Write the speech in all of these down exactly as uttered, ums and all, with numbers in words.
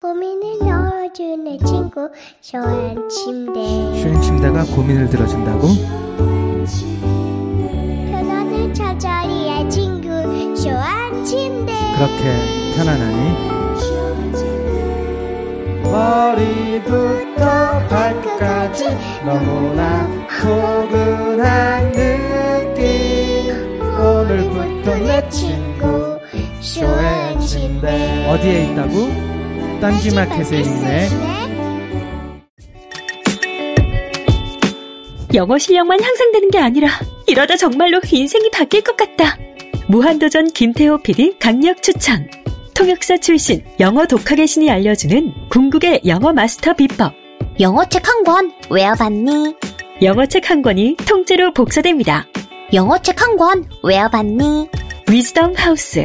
고민을 넣어준 내 친구 쇼한 침대. 쇼한 침대가 고민을 들어준다고? 편안한 저자리의 친구 쇼한 침대. 그렇게 편안하니? 머리부터 발끝까지 너무나 포근한 느낌. 오늘부터 내 친구 쇼한 침대. 어디에 있다고? 딴지마켓에 있네. 영어 실력만 향상되는 게 아니라 이러다 정말로 인생이 바뀔 것 같다. 무한도전 김태호 피디 강력 추천. 통역사 출신 영어 독학의 신이 알려주는 궁극의 영어 마스터 비법. 영어책 한 권 외워봤니? 영어책 한 권이 통째로 복사됩니다. 영어책 한 권 외워봤니? 위즈덤 하우스.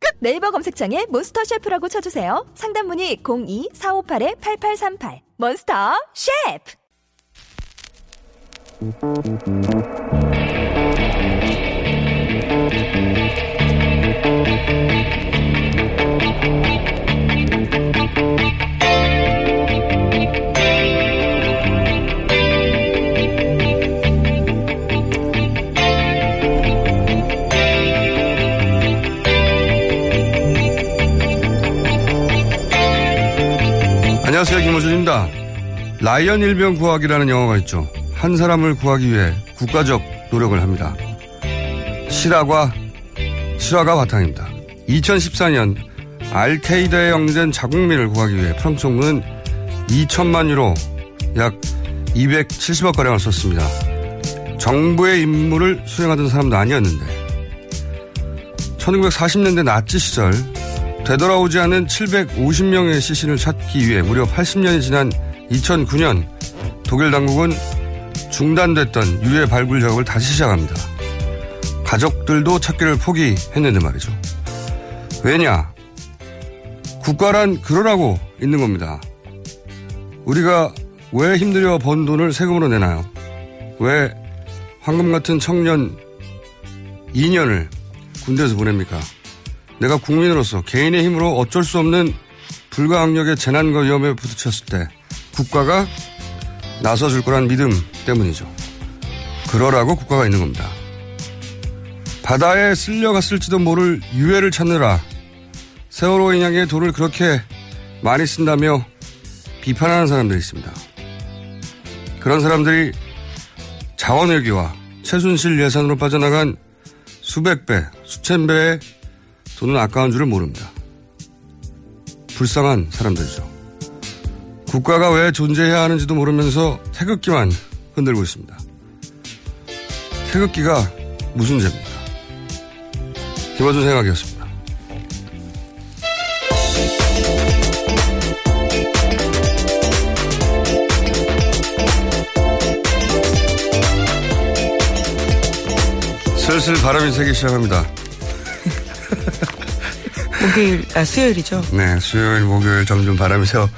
끝! 네이버 검색창에 몬스터 셰프라고 쳐주세요. 상담 문의 공이 사오팔 팔팔삼팔. 몬스터 셰프! 안녕하세요, 김어준입니다. 라이언 일병 구하기라는 영화가 있죠. 한 사람을 구하기 위해 국가적 노력을 합니다. 실화가 실화가 바탕입니다. 이천십사 년 알케이다에 영된 자국민을 구하기 위해 프랑스 정부는 이천만 유로 약 이백칠십억 가량을 썼습니다. 정부의 임무를 수행하던 사람도 아니었는데 천구백사십 년대 나치 시절 되돌아오지 않은 칠백오십 명의 시신을 찾기 위해 무려 팔십 년이 지난 이천구 년 독일 당국은 중단됐던 유해 발굴 작업을 다시 시작합니다. 가족들도 찾기를 포기했는데 말이죠. 왜냐? 국가란 그러라고 있는 겁니다. 우리가 왜 힘들여 번 돈을 세금으로 내나요? 왜 황금 같은 청년 이 년을 군대에서 보냅니까? 내가 국민으로서 개인의 힘으로 어쩔 수 없는 불가항력의 재난과 위험에 부딪혔을 때 국가가 나서줄 거란 믿음 때문이죠. 그러라고 국가가 있는 겁니다. 바다에 쓸려갔을지도 모를 유해를 찾느라 세월호 인양에 돈을 그렇게 많이 쓴다며 비판하는 사람들이 있습니다. 그런 사람들이 자원외교와 최순실 예산으로 빠져나간 수백 배, 수천 배의 돈은 아까운 줄을 모릅니다. 불쌍한 사람들이죠. 국가가 왜 존재해야 하는지도 모르면서 태극기만 흔들고 있습니다. 태극기가 무슨 죄입니까? 김어준 생각이었습니다. 슬슬 바람이 새기 시작합니다. 목요일, 아, 수요일이죠. 네, 수요일, 목요일 점점 바람이 새어,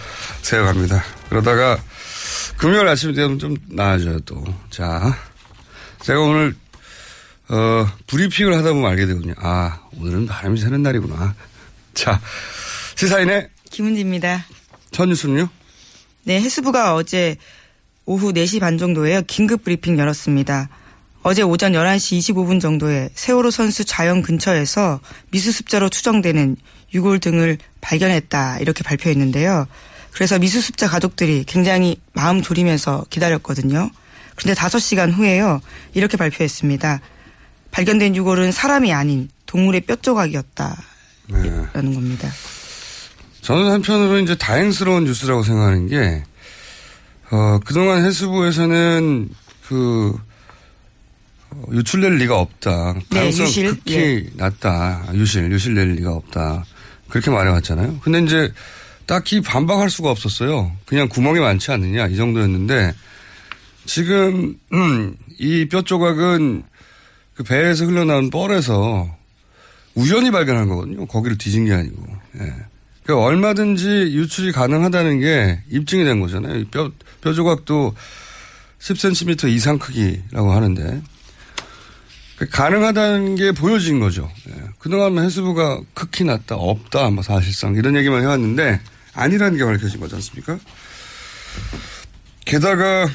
새어갑니다. 그러다가 금요일 아침이 되면 좀 나아져요, 또. 자, 제가 오늘, 어, 브리핑을 하다 보면 알게 되거든요. 아, 오늘은 바람이 새는 날이구나. 자, 시사인의 김은지입니다. 첫 뉴스는요? 네, 해수부가 어제 오후 네 시 반 정도에 긴급 브리핑 열었습니다. 어제 오전 열한 시 이십오 분 정도에 세월호 선수 자연 근처에서 미수습자로 추정되는 유골 등을 발견했다 이렇게 발표했는데요. 그래서 미수습자 가족들이 굉장히 마음 졸이면서 기다렸거든요. 그런데 다섯 시간 후에요. 이렇게 발표했습니다. 발견된 유골은 사람이 아닌 동물의 뼈조각이었다라는 네. 겁니다. 저는 한편으로 이제 다행스러운 뉴스라고 생각하는 게 어, 그동안 해수부에서는 그 유출될 리가 없다. 가능성 네, 극히 예. 낮다. 유실, 유실될 리가 없다. 그렇게 말해왔잖아요. 근데 이제 딱히 반박할 수가 없었어요. 그냥 구멍이 많지 않느냐 이 정도였는데 지금 음, 이 뼈 조각은 그 배에서 흘러나온 뻘에서 우연히 발견한 거거든요. 거기를 뒤진 게 아니고. 예. 그러니까 얼마든지 유출이 가능하다는 게 입증이 된 거잖아요. 뼈, 뼈 조각도 십 센티미터 이상 크기라고 하는데. 가능하다는 게 보여진 거죠. 예. 그동안 해수부가 극히 낮다, 없다, 뭐 사실상 이런 얘기만 해왔는데 아니라는 게 밝혀진 거지 않습니까? 게다가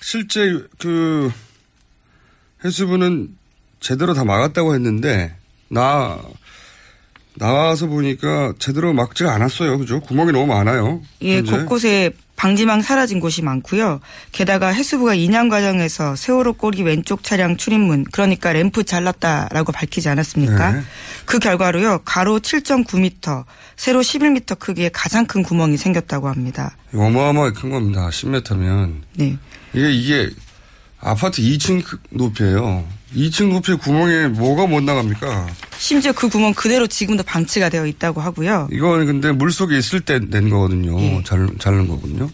실제 그 해수부는 제대로 다 막았다고 했는데 나 나와서 보니까 제대로 막지가 않았어요, 그죠? 구멍이 너무 많아요. 예, 현재. 곳곳에. 방지망 사라진 곳이 많고요. 게다가 해수부가 인양 과정에서 세월호 꼬리 왼쪽 차량 출입문 그러니까 램프 잘랐다라고 밝히지 않았습니까? 네. 그 결과로요. 가로 칠 점 구 미터, 세로 십일 미터 크기의 가장 큰 구멍이 생겼다고 합니다. 어마어마하게 큰 겁니다. 십 미터면. 네. 이게, 이게 아파트 이 층 높이에요. 이 층 높이의 구멍에 뭐가 못 나갑니까? 심지어 그 구멍 그대로 지금도 방치가 되어 있다고 하고요. 이건 근데 물속에 있을 때 낸 거거든요. 예. 잘, 자른 거거든요.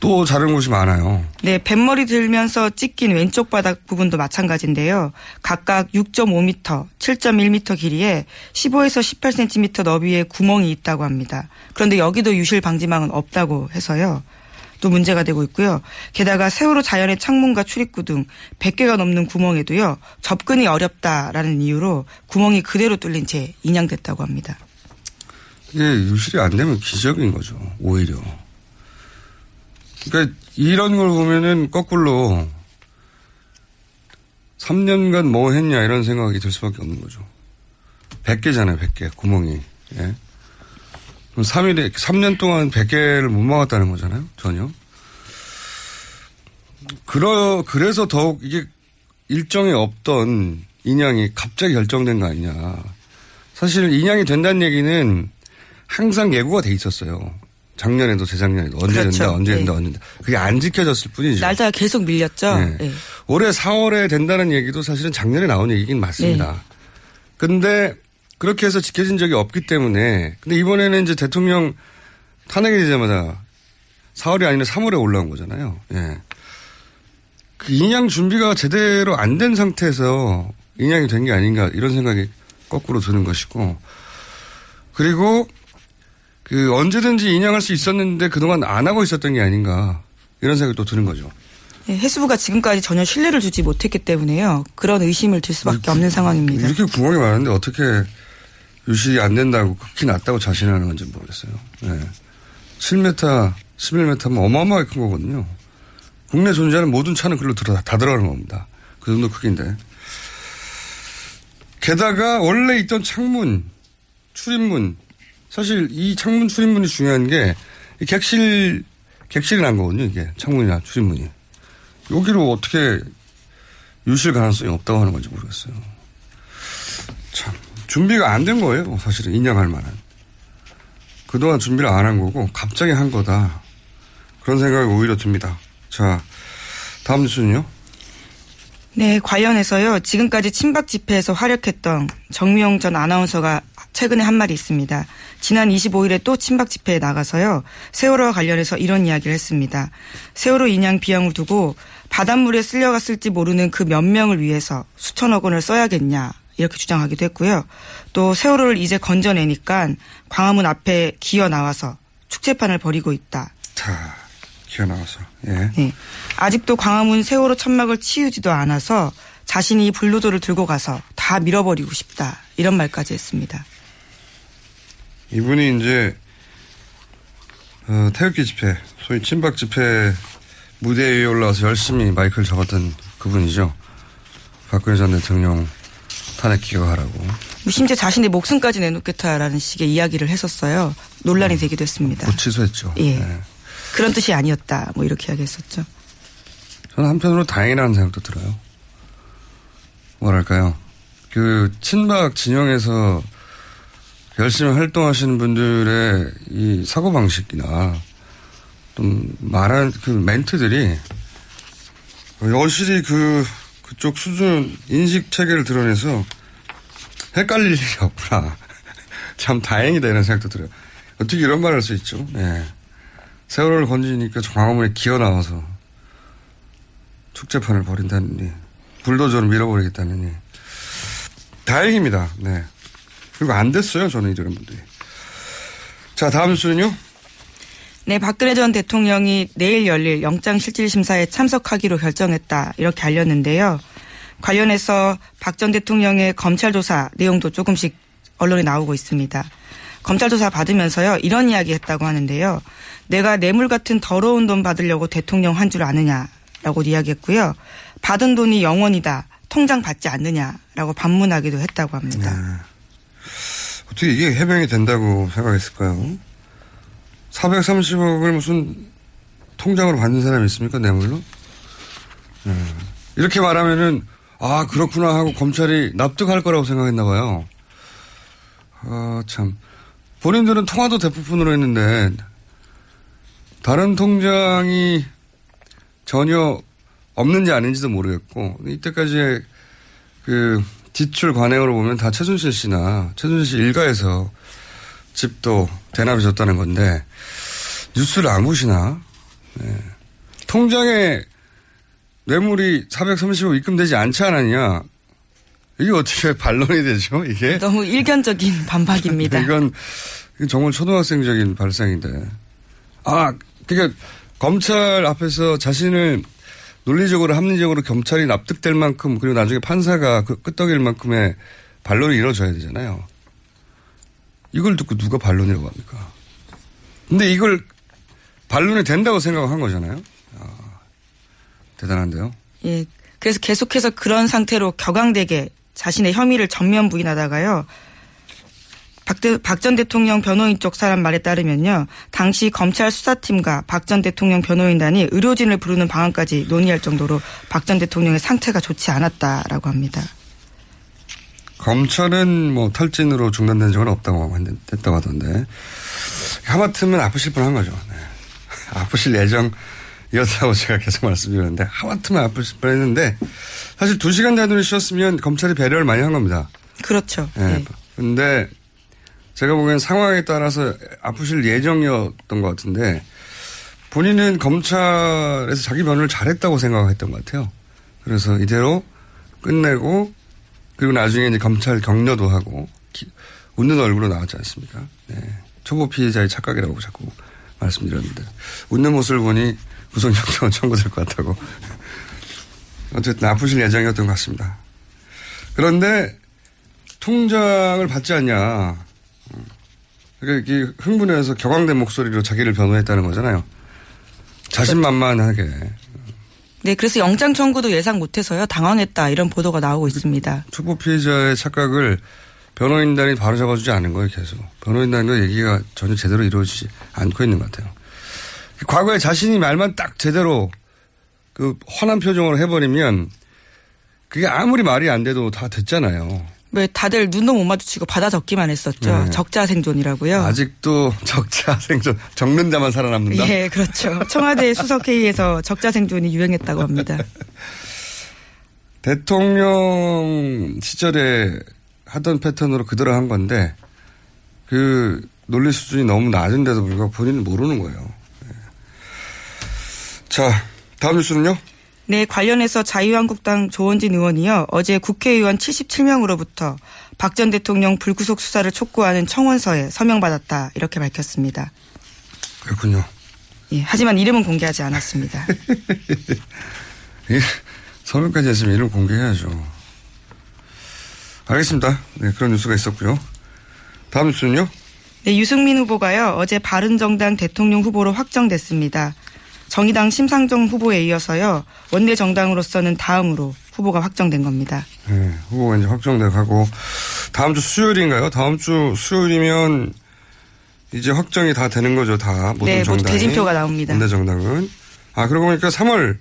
또 자른 곳이 많아요. 네. 뱃머리 들면서 찢긴 왼쪽 바닥 부분도 마찬가지인데요. 각각 육 점 오 미터, 칠 점 일 미터 길이에 십오에서 십팔 센티미터 너비의 구멍이 있다고 합니다. 그런데 여기도 유실 방지망은 없다고 해서요. 또 문제가 되고 있고요. 게다가 세월호 자연의 창문과 출입구 등 백 개가 넘는 구멍에도요. 접근이 어렵다라는 이유로 구멍이 그대로 뚫린 채 인양됐다고 합니다. 이게 유실이 안 되면 기적인 거죠. 오히려. 그러니까 이런 걸 보면은 거꾸로 삼 년간 뭐 했냐 이런 생각이 들 수밖에 없는 거죠. 백 개잖아요. 백 개 구멍이. 예. 그럼 삼 일에, 삼 년 동안 백 개를 못 막았다는 거잖아요? 전혀. 그러, 그래서 더욱 이게 일정이 없던 인양이 갑자기 결정된 거 아니냐. 사실 인양이 된다는 얘기는 항상 예고가 돼 있었어요. 작년에도 재작년에도. 언제 그렇죠. 된다, 언제 네. 된다, 언제 된다. 그게 안 지켜졌을 뿐이죠. 날짜가 계속 밀렸죠? 네. 네. 올해 사월에 된다는 얘기도 사실은 작년에 나온 얘기긴 맞습니다. 네. 근데 그렇게 해서 지켜진 적이 없기 때문에 근데 이번에는 이제 대통령 탄핵이 되자마자 사월이 아니라 삼월에 올라온 거잖아요. 예. 그 인양 준비가 제대로 안 된 상태에서 인양이 된 게 아닌가 이런 생각이 거꾸로 드는 것이고 그리고 그 언제든지 인양할 수 있었는데 그동안 안 하고 있었던 게 아닌가 이런 생각이 또 드는 거죠. 네, 해수부가 지금까지 전혀 신뢰를 주지 못했기 때문에요. 그런 의심을 들 수밖에 구, 없는 상황입니다. 이렇게 구멍이 많은데 어떻게 유실이 안 된다고 극히 낮다고 자신하는 건지 모르겠어요. 네. 칠 미터, 십일 미터면 어마어마하게 큰 거거든요. 국내 존재하는 모든 차는 글로 들어, 다 들어가는 겁니다. 그 정도 크기인데. 게다가 원래 있던 창문, 출입문. 사실 이 창문 출입문이 중요한 게 객실, 객실이 난 거거든요. 이게 창문이나 출입문이. 여기로 어떻게 유실 가능성이 없다고 하는 건지 모르겠어요. 참. 준비가 안 된 거예요. 사실은 인양할 만한. 그동안 준비를 안 한 거고 갑자기 한 거다. 그런 생각이 오히려 듭니다. 자, 다음 뉴스는요. 네. 관련해서요. 지금까지 친박 집회에서 활약했던 정미영 전 아나운서가 최근에 한 말이 있습니다. 지난 이십오 일에 또 친박 집회에 나가서요. 세월호와 관련해서 이런 이야기를 했습니다. 세월호 인양 비용을 두고 바닷물에 쓸려갔을지 모르는 그 몇 명을 위해서 수천억 원을 써야겠냐. 이렇게 주장하기도 했고요. 또 세월호를 이제 건져내니까 광화문 앞에 기어 나와서 축제판을 벌이고 있다. 자, 기어 나와서. 예. 네. 아직도 광화문 세월호 천막을 치우지도 않아서 자신이 불로도를 들고 가서 다 밀어버리고 싶다. 이런 말까지 했습니다. 이분이 이제 어, 태극기 집회, 소위 친박 집회 무대 위에 올라와서 열심히 마이크를 잡았던 그분이죠. 박근혜 전 대통령 탄핵 기각하라고. 심지어 자신의 목숨까지 내놓겠다라는 식의 이야기를 했었어요. 논란이 음, 되기도 했습니다. 뭐 취소했죠. 예. 네. 그런 뜻이 아니었다. 뭐 이렇게 이야기했었죠. 저는 한편으로 다행이라는 생각도 들어요. 뭐랄까요. 그 친박 진영에서 열심히 활동하시는 분들의 이 사고방식이나 좀 말한 그 멘트들이 여실히 그, 그쪽 수준 인식 체계를 드러내서 헷갈릴 일이 없구나. 참 다행이다 이런 생각도 들어요. 어떻게 이런 말을 할 수 있죠? 네. 세월호를 건지니까 광화문에 기어 나와서 축제판을 벌인다느니, 불도저를 밀어버리겠다느니. 다행입니다. 네. 그리고 안 됐어요. 저는 이런 분들이. 자, 다음 수는요? 네, 박근혜 전 대통령이 내일 열릴 영장실질심사에 참석하기로 결정했다. 이렇게 알렸는데요. 관련해서 박 전 대통령의 검찰 조사 내용도 조금씩 언론에 나오고 있습니다. 검찰 조사 받으면서요. 이런 이야기 했다고 하는데요. 내가 뇌물 같은 더러운 돈 받으려고 대통령 한 줄 아느냐라고 이야기했고요. 받은 돈이 영원이다. 통장 받지 않느냐라고 반문하기도 했다고 합니다. 네. 어떻게 이게 해명이 된다고 생각했을까요? 사백삼십억을 무슨 통장으로 받는 사람이 있습니까? 뇌물로? 네. 이렇게 말하면은 아 그렇구나 하고 검찰이 납득할 거라고 생각했나 봐요. 아 참 본인들은 통화도 대부분으로 했는데 다른 통장이 전혀 없는지 아닌지도 모르겠고 이때까지의 그 지출 관행으로 보면 다 최순실 씨나 최순실 씨 일가에서 집도 대납이 줬다는 건데 뉴스를 안 보시나? 네. 통장에 뇌물이 사백삼십억 입금되지 않지 않았냐. 이게 어떻게 반론이 되죠? 이게 너무 일견적인 반박입니다. 이건 정말 초등학생적인 발상인데. 아, 그러니까 검찰 앞에서 자신을 논리적으로 합리적으로 검찰이 납득될 만큼 그리고 나중에 판사가 그 끄떡일 만큼의 반론이 이루어져야 되잖아요. 이걸 듣고 누가 반론이라고 합니까? 근데 이걸 반론이 된다고 생각한 거잖아요. 대단한데요. 예. 그래서 계속해서 그런 상태로 격앙되게 자신의 혐의를 전면 부인하다가요. 박 전 대통령 변호인 쪽 사람 말에 따르면요. 당시 검찰 수사팀과 박 전 대통령 변호인단이 의료진을 부르는 방안까지 논의할 정도로 박 전 대통령의 상태가 좋지 않았다라고 합니다. 검찰은 뭐 탈진으로 중단된 적은 없다고 했다고 하던데. 하마터면 아프실 뻔한 거죠. 네. 아프실 예정. 이었다고 제가 계속 말씀드렸는데 하마터면 아플 뻔했는데 사실 두 시간 단위로 쉬었으면 검찰이 배려를 많이 한 겁니다. 그렇죠. 그런데 네. 네. 제가 보기엔 상황에 따라서 아프실 예정이었던 것 같은데 본인은 검찰에서 자기 변호를 잘했다고 생각했던 것 같아요. 그래서 이대로 끝내고 그리고 나중에 이제 검찰 격려도 하고 기, 웃는 얼굴로 나왔지 않습니까? 네. 초보 피해자의 착각이라고 자꾸 말씀드렸는데 웃는 모습을 보니 구속영장은 청구될 것 같다고. 어쨌든 아프실 예정이었던 것 같습니다. 그런데 통장을 받지 않냐. 그러니까 흥분해서 격앙된 목소리로 자기를 변호했다는 거잖아요. 자신만만하게. 네, 그래서 영장 청구도 예상 못해서요. 당황했다 이런 보도가 나오고 있습니다. 초보 피해자의 착각을 변호인단이 바로잡아주지 않은 거예요. 계속. 변호인단과 얘기가 전혀 제대로 이루어지지 않고 있는 것 같아요. 과거에 자신이 말만 딱 제대로 그 훤한 표정으로 해버리면 그게 아무리 말이 안 돼도 다 됐잖아요. 왜 다들 눈도 못 마주치고 받아 적기만 했었죠. 네. 적자 생존이라고요. 아직도 적자 생존. 적는 자만 살아남는다. 예, 그렇죠. 청와대 수석회의에서 적자 생존이 유행했다고 합니다. 대통령 시절에 하던 패턴으로 그대로 한 건데 그 논리 수준이 너무 낮은데도 불구하고 본인은 모르는 거예요. 자, 다음 뉴스는요? 네, 관련해서 자유한국당 조원진 의원이요. 어제 국회의원 칠십칠 명으로부터 박 전 대통령 불구속 수사를 촉구하는 청원서에 서명받았다. 이렇게 밝혔습니다. 그렇군요. 예, 하지만 이름은 공개하지 않았습니다. 예, 서명까지 했으면 이름 공개해야죠. 알겠습니다. 네, 그런 뉴스가 있었고요. 다음 뉴스는요? 네, 유승민 후보가요. 어제 바른정당 대통령 후보로 확정됐습니다. 정의당 심상정 후보에 이어서요. 원내정당으로서는 다음으로 후보가 확정된 겁니다. 네, 후보가 이제 확정돼가고 다음 주 수요일인가요? 다음 주 수요일이면 이제 확정이 다 되는 거죠, 다 모든 네, 정당이. 네, 대진표가 나옵니다. 원내정당은. 아, 그러고 보니까 삼월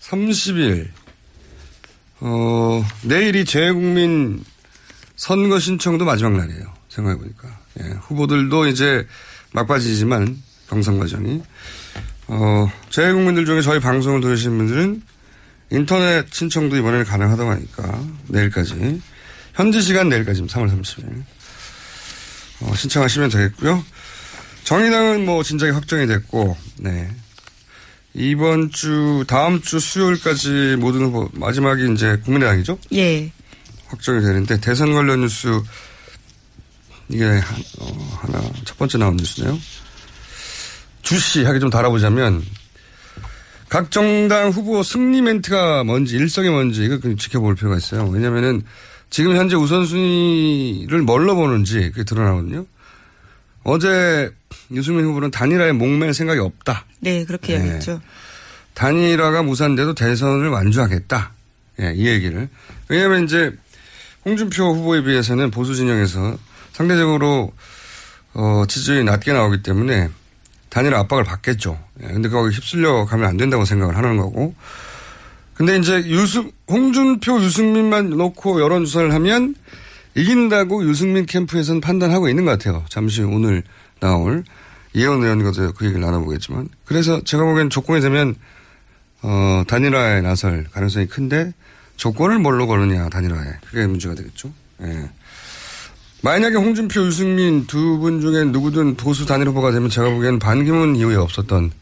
삼십일 어, 내일이 재외국민 선거 신청도 마지막 날이에요. 생각해 보니까. 예, 후보들도 이제 막바지지만 경선 과정이. 어, 재외국민들 중에 저희 방송을 들으신 분들은 인터넷 신청도 이번에는 가능하다고 하니까 내일까지. 현지 시간 내일까지입니다. 삼월 삼십일. 어, 신청하시면 되겠고요. 정의당은 뭐 진작에 확정이 됐고, 네. 이번 주, 다음 주 수요일까지 모든 후보, 마지막이 이제 국민의당이죠? 예. 확정이 되는데, 대선 관련 뉴스, 이게 한, 어, 하나, 첫 번째 나온 뉴스네요. 주시하게 좀 달아보자면, 각 정당 후보 승리 멘트가 뭔지, 일성이 뭔지, 이거 지켜볼 필요가 있어요. 왜냐면은, 지금 현재 우선순위를 뭘로 보는지 그게 드러나거든요. 어제 유승민 후보는 단일화에 목맬 생각이 없다. 네, 그렇게 네. 이야기했죠. 단일화가 무산돼도 대선을 완주하겠다. 네, 이 얘기를. 왜냐하면 이제 홍준표 후보에 비해서는 보수 진영에서 상대적으로 어, 지지율이 낮게 나오기 때문에 단일화 압박을 받겠죠. 그런데 네, 거기 휩쓸려 가면 안 된다고 생각을 하는 거고. 근데 이제 유승, 홍준표 유승민만 놓고 여론조사를 하면 이긴다고 유승민 캠프에서는 판단하고 있는 것 같아요. 잠시 오늘 나올 이혜훈 의원과도 그 얘기를 나눠보겠지만. 그래서 제가 보기엔 조건이 되면, 어, 단일화에 나설 가능성이 큰데 조건을 뭘로 거느냐, 단일화에. 그게 문제가 되겠죠. 예. 만약에 홍준표 유승민 두 분 중에 누구든 보수 단일 후보가 되면 제가 보기엔 반기문 이후에 없었던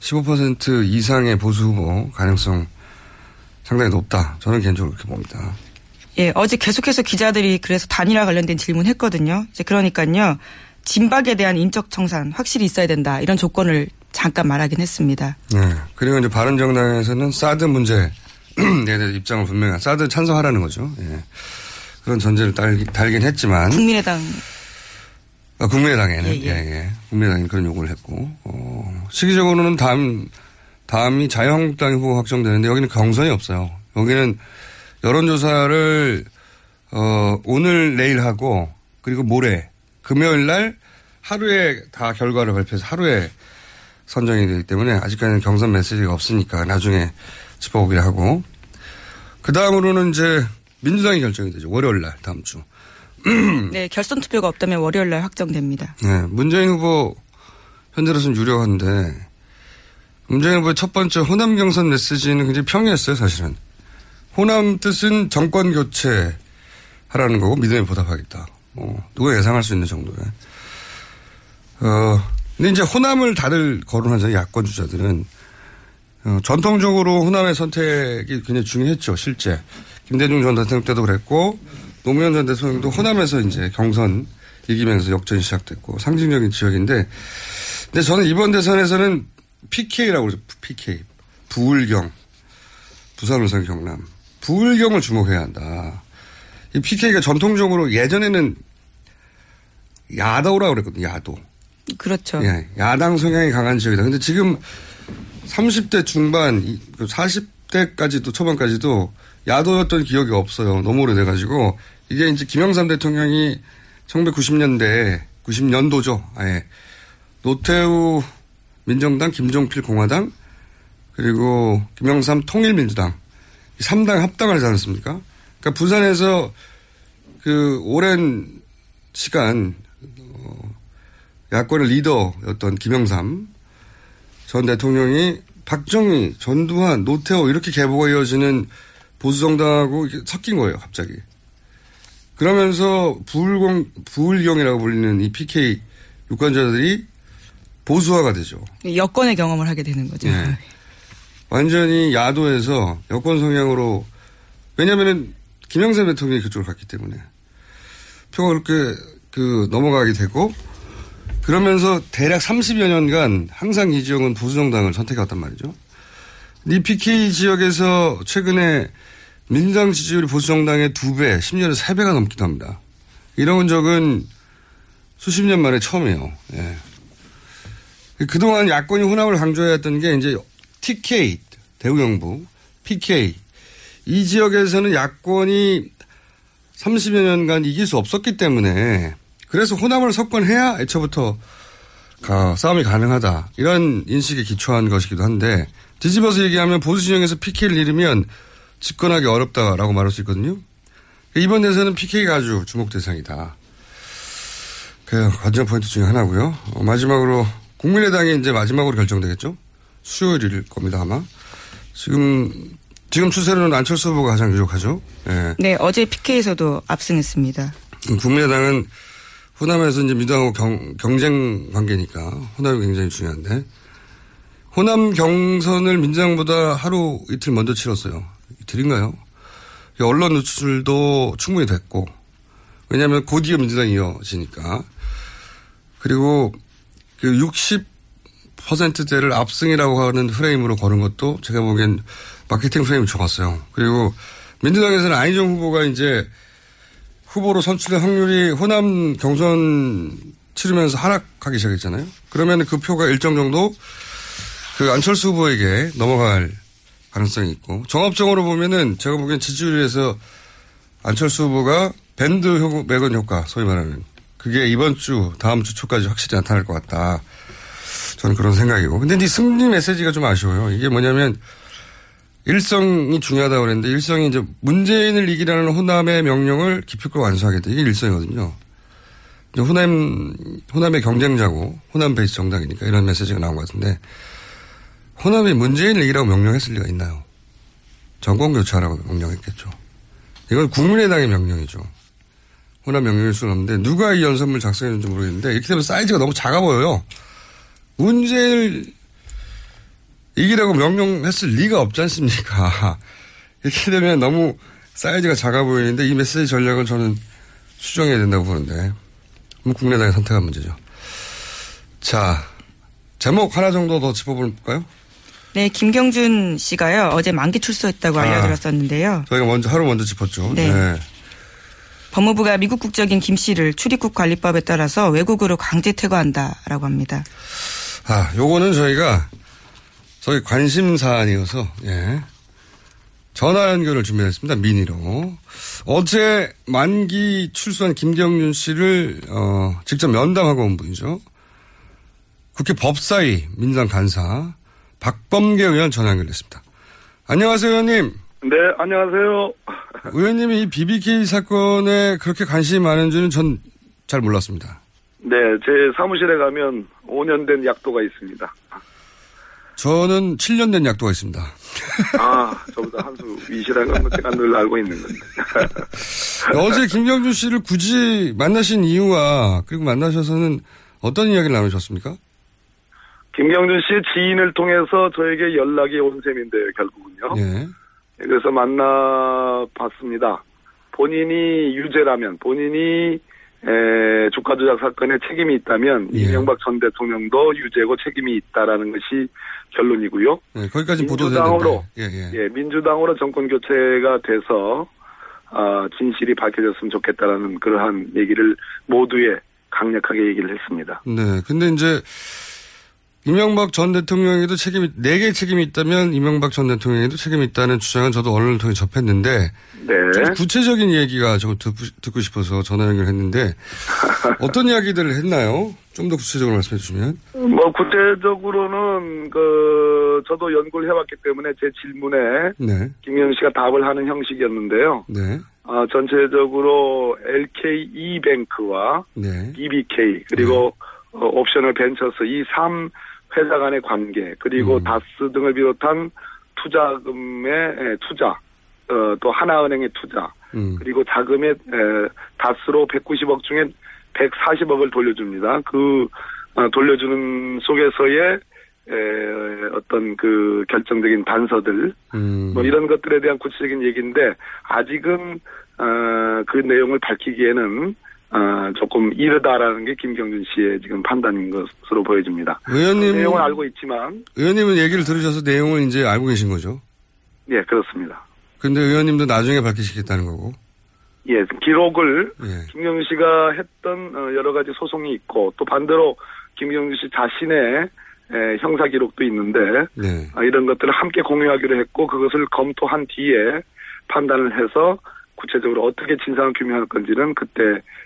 십오 퍼센트 이상의 보수 후보 가능성 상당히 높다. 저는 개인적으로 그렇게 봅니다. 예, 어제 계속해서 기자들이 그래서 단일화 관련된 질문했거든요. 이제 그러니까요, 진박에 대한 인적 청산 확실히 있어야 된다. 이런 조건을 잠깐 말하긴 했습니다. 네, 그리고 이제 바른정당에서는 사드 문제 네, 네, 입장을 분명히 사드 찬성하라는 거죠. 예, 그런 전제를 달기, 달긴 했지만 국민의당, 아, 국민의당에는 예, 예. 예, 예. 국민의당이 그런 요구를 했고 어, 시기적으로는 다음. 다음이 자유한국당 후보 확정되는데 여기는 경선이 없어요. 여기는 여론조사를 어, 오늘 내일 하고 그리고 모레 금요일 날 하루에 다 결과를 발표해서 하루에 선정이 되기 때문에 아직까지는 경선 메시지가 없으니까 나중에 짚어보기로 하고 그 다음으로는 이제 민주당이 결정이 되죠. 월요일 날 다음 주. 네, 결선 투표가 없다면 월요일 날 확정됩니다. 네, 문재인 후보 현재로서는 유력한데. 문재인 후보의 첫 번째 호남 경선 메시지는 굉장히 평이했어요, 사실은. 호남 뜻은 정권 교체 하라는 거고, 믿음에 보답하겠다. 뭐, 누가 예상할 수 있는 정도에. 어, 근데 이제 호남을 다들 거론하죠, 야권주자들은. 어, 전통적으로 호남의 선택이 굉장히 중요했죠, 실제. 김대중 전 대통령 때도 그랬고, 노무현 전 대통령도 호남에서 이제 경선 이기면서 역전이 시작됐고, 상징적인 지역인데, 근데 저는 이번 대선에서는 피케이라고 그러죠. 피케이. 부울경. 부산, 울산, 경남. 부울경을 주목해야 한다. 이 피케이가 전통적으로 예전에는 야도라고 그랬거든요. 야도. 그렇죠. 예, 야당 성향이 강한 지역이다. 근데 지금 삼십 대 중반, 사십 대까지도 초반까지도 야도였던 기억이 없어요. 너무 오래돼가지고. 이게 이제 김영삼 대통령이 천구백구십 년대, 구십 년도죠. 아예. 노태우 민정당, 김종필 공화당, 그리고 김영삼 통일민주당. 삼 당 합당하지 않았습니까? 그러니까 부산에서 그 오랜 시간, 야권의 리더였던 김영삼 전 대통령이 박정희, 전두환, 노태우 이렇게 계보가 이어지는 보수정당하고 섞인 거예요, 갑자기. 그러면서 부울공, 부울경이라고 불리는 이 피케이 유권자들이 보수화가 되죠. 여권의 경험을 하게 되는 거죠. 네. 완전히 야도에서 여권 성향으로 왜냐하면 김영삼 대통령이 그쪽으로 갔기 때문에 표가 그렇게 그 넘어가게 되고 그러면서 대략 삼십여 년간 항상 이 지역은 보수정당을 선택해왔단 말이죠. 이 피케이 지역에서 최근에 민주당 지지율이 보수정당의 두 배, 심지어는 세 배가 넘기도 합니다. 이런 적은 수십 년 만에 처음이에요. 예. 그동안 야권이 호남을 강조했던 게 이제 티케이, 대우경북, 피케이. 이 지역에서는 야권이 삼십여 년간 이길 수 없었기 때문에 그래서 호남을 석권해야 애초부터 가, 싸움이 가능하다. 이런 인식에 기초한 것이기도 한데 뒤집어서 얘기하면 보수진영에서 피케이를 잃으면 집권하기 어렵다라고 말할 수 있거든요. 이번 대선은 피케이가 아주 주목 대상이다. 그 관전 포인트 중에 하나고요. 어, 마지막으로 국민의당이 이제 마지막으로 결정되겠죠. 수요일일 겁니다 아마. 지금 지금 추세로는 안철수 후보가 가장 유력하죠. 예. 네, 어제 피케이에서도 압승했습니다. 국민의당은 호남에서 이제 민주당하고 경, 경쟁 관계니까 호남이 굉장히 중요한데 호남 경선을 민주당보다 하루 이틀 먼저 치렀어요. 이틀인가요? 언론 노출도 충분히 됐고 왜냐하면 곧이어 민주당이 이어지니까. 그리고 그 육십 퍼센트대를 압승이라고 하는 프레임으로 거는 것도 제가 보기엔 마케팅 프레임이 좋았어요. 그리고 민주당에서는 안희정 후보가 이제 후보로 선출된 확률이 호남 경선 치르면서 하락하기 시작했잖아요. 그러면 그 표가 일정 정도 그 안철수 후보에게 넘어갈 가능성이 있고 종합적으로 보면은 제가 보기엔 지지율에서 안철수 후보가 밴드 매건 효과 소위 말하는 그게 이번 주 다음 주 초까지 확실히 나타날 것 같다. 저는 그런 생각이고. 근데 이 승리 메시지가 좀 아쉬워요. 이게 뭐냐면 일성이 중요하다고 그랬는데 일성이 이제 문재인을 이기라는 호남의 명령을 기필코 완수하겠다. 이게 일성이거든요. 이제 호남, 호남의 경쟁자고 호남 베이스 정당이니까 이런 메시지가 나온 것 같은데 호남이 문재인을 이기라고 명령했을 리가 있나요? 정권 교체하라고 명령했겠죠. 이건 국민의당의 명령이죠. 호남 명령일 수는 없는데 누가 이 연설문을 작성했는지 모르겠는데 이렇게 되면 사이즈가 너무 작아 보여요. 문재인을 이기라고 명령했을 리가 없지 않습니까? 이렇게 되면 너무 사이즈가 작아 보이는데 이 메시지 전략을 저는 수정해야 된다고 보는데 국민의당의 선택한 문제죠. 자, 제목 하나 정도 더 짚어볼까요? 네, 김경준 씨가요. 어제 만기 출소했다고 아, 알려드렸었는데요. 저희가 먼저 하루 먼저 짚었죠. 네. 네. 법무부가 미국 국적인 김 씨를 출입국 관리법에 따라서 외국으로 강제 퇴거한다라고 합니다. 아, 요거는 저희가 저희 관심 사안이어서 예. 전화 연결을 준비했습니다. 민의로. 어제 만기 출소한 김경준 씨를 어, 직접 면담하고 온 분이죠. 국회 법사위 민주당 간사 박범계 의원 전화 연결됐습니다. 안녕하세요, 의원님. 네, 안녕하세요. 의원님이 이 비비케이 사건에 그렇게 관심이 많은 줄은 전 잘 몰랐습니다. 네, 제 사무실에 가면 오 년 된 약도가 있습니다. 저는 칠 년 된 약도가 있습니다. 아, 저보다 한 수 위시라는 건 제가 늘 알고 있는 건데. 어제 김경준 씨를 굳이 만나신 이유와 그리고 만나셔서는 어떤 이야기를 나누셨습니까? 김경준 씨의 지인을 통해서 저에게 연락이 온 셈인데요, 결국은요. 네. 그래서 만나봤습니다. 본인이 유죄라면, 본인이 에, 주가 조작 사건에 책임이 있다면 예. 이명박 전 대통령도 유죄고 책임이 있다라는 것이 결론이고요. 네, 거기까지 보도됐는데. 예, 예. 예, 민주당으로 정권 교체가 돼서 아, 진실이 밝혀졌으면 좋겠다라는 그러한 얘기를 모두에 강력하게 얘기를 했습니다. 네, 근데 이제. 이명박 전 대통령에도 책임이, 네 개의 책임이 있다면 이명박 전 대통령에도 책임이 있다는 주장은 저도 언론을 통해 접했는데. 네. 좀 구체적인 얘기가 저거 듣고 싶어서 전화 연결했는데. 어떤 이야기들을 했나요? 좀 더 구체적으로 말씀해 주시면. 뭐, 구체적으로는, 그, 저도 연구를 해왔기 때문에 제 질문에. 네. 김영 씨가 답을 하는 형식이었는데요. 네. 아, 전체적으로 엘케이이뱅크와. 네. 비비케이, 그리고 네. 어, 옵셔널 벤처스 이 삼 회사 간의 관계, 그리고 음. 다스 등을 비롯한 투자금의 투자, 또 하나은행의 투자, 음. 그리고 자금의 다스로 백구십억 중에 백사십억을 돌려줍니다. 그 돌려주는 속에서의 어떤 그 결정적인 단서들, 음. 뭐 이런 것들에 대한 구체적인 얘기인데 아직은 그 내용을 밝히기에는 아, 조금 이르다라는 게 김경준 씨의 지금 판단인 것으로 보여집니다. 의원님 내용은 알고 있지만 의원님은 얘기를 들으셔서 내용을 이제 알고 계신 거죠? 예, 그렇습니다. 그런데 의원님도 나중에 밝히시겠다는 거고? 예, 기록을 예. 김경준 씨가 했던 여러 가지 소송이 있고 또 반대로 김경준 씨 자신의 에, 형사 기록도 있는데 네. 아, 이런 것들을 함께 공유하기로 했고 그것을 검토한 뒤에 판단을 해서 구체적으로 어떻게 진상을 규명할 건지는 그때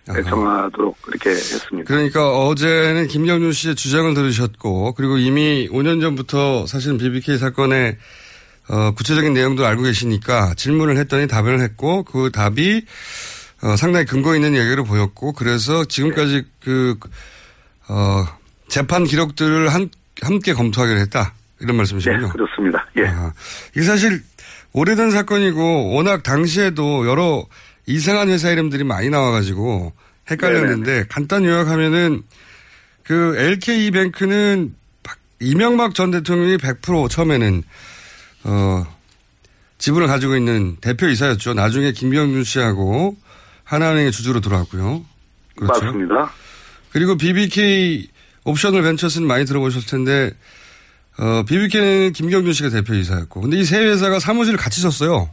아하. 정하도록 그렇게 했습니다. 그러니까 어제는 김경준 씨의 주장을 들으셨고 그리고 이미 오 년 전부터 사실은 비비케이 사건의 어, 구체적인 내용도 알고 계시니까 질문을 했더니 답변을 했고 그 답이 어, 상당히 근거 있는 얘기로 보였고 그래서 지금까지 네. 그 어, 재판 기록들을 한, 함께 검토하기로 했다. 이런 말씀이시군요. 네, 그렇습니다. 예. 아하. 이게 사실 오래된 사건이고 워낙 당시에도 여러 이상한 회사 이름들이 많이 나와가지고 헷갈렸는데 네네. 간단 요약하면은 그 엘케이뱅크는 이명박 전 대통령이 백 퍼센트 처음에는 어 지분을 가지고 있는 대표이사였죠. 나중에 김경준 씨하고 하나은행의 주주로 들어왔고요. 그렇죠? 맞습니다. 그리고 비비케이 옵셔널 벤처스는 많이 들어보셨을 텐데 어, 비비케이는 김경준 씨가 대표이사였고, 근데 이 세 회사가 사무실을 같이 썼어요.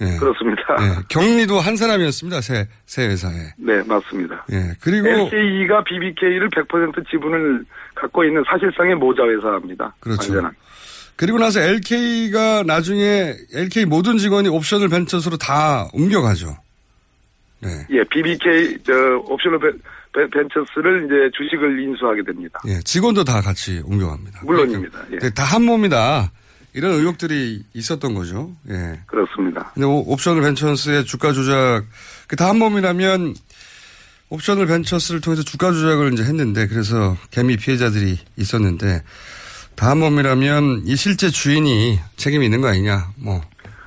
예. 그렇습니다. 예. 경리도 한 사람이었습니다, 세, 세 회사에. 네, 맞습니다. 예. 그리고. 엘케이가 비비케이를 백 퍼센트 지분을 갖고 있는 사실상의 모자회사입니다. 그렇죠. 완전한. 그리고 나서 엘케이가 나중에 엘케이 모든 직원이 옵셔널 벤처스로 다 옮겨가죠. 예. 예, 비비케이, 저, 옵셔널 벤처스. 벤처스를 이제 주식을 인수하게 됩니다. 예, 직원도 다 같이 옮겨갑니다. 물론입니다. 그러니까 예. 다 한 몸이다. 이런 의혹들이 있었던 거죠. 예. 그렇습니다. 근데 옵셔널 벤처스의 주가 조작, 다 한 몸이라면 옵셔널 벤처스를 통해서 주가 조작을 이제 했는데 그래서 개미 피해자들이 있었는데 다 한 몸이라면 이 실제 주인이 책임이 있는 거 아니냐. 뭐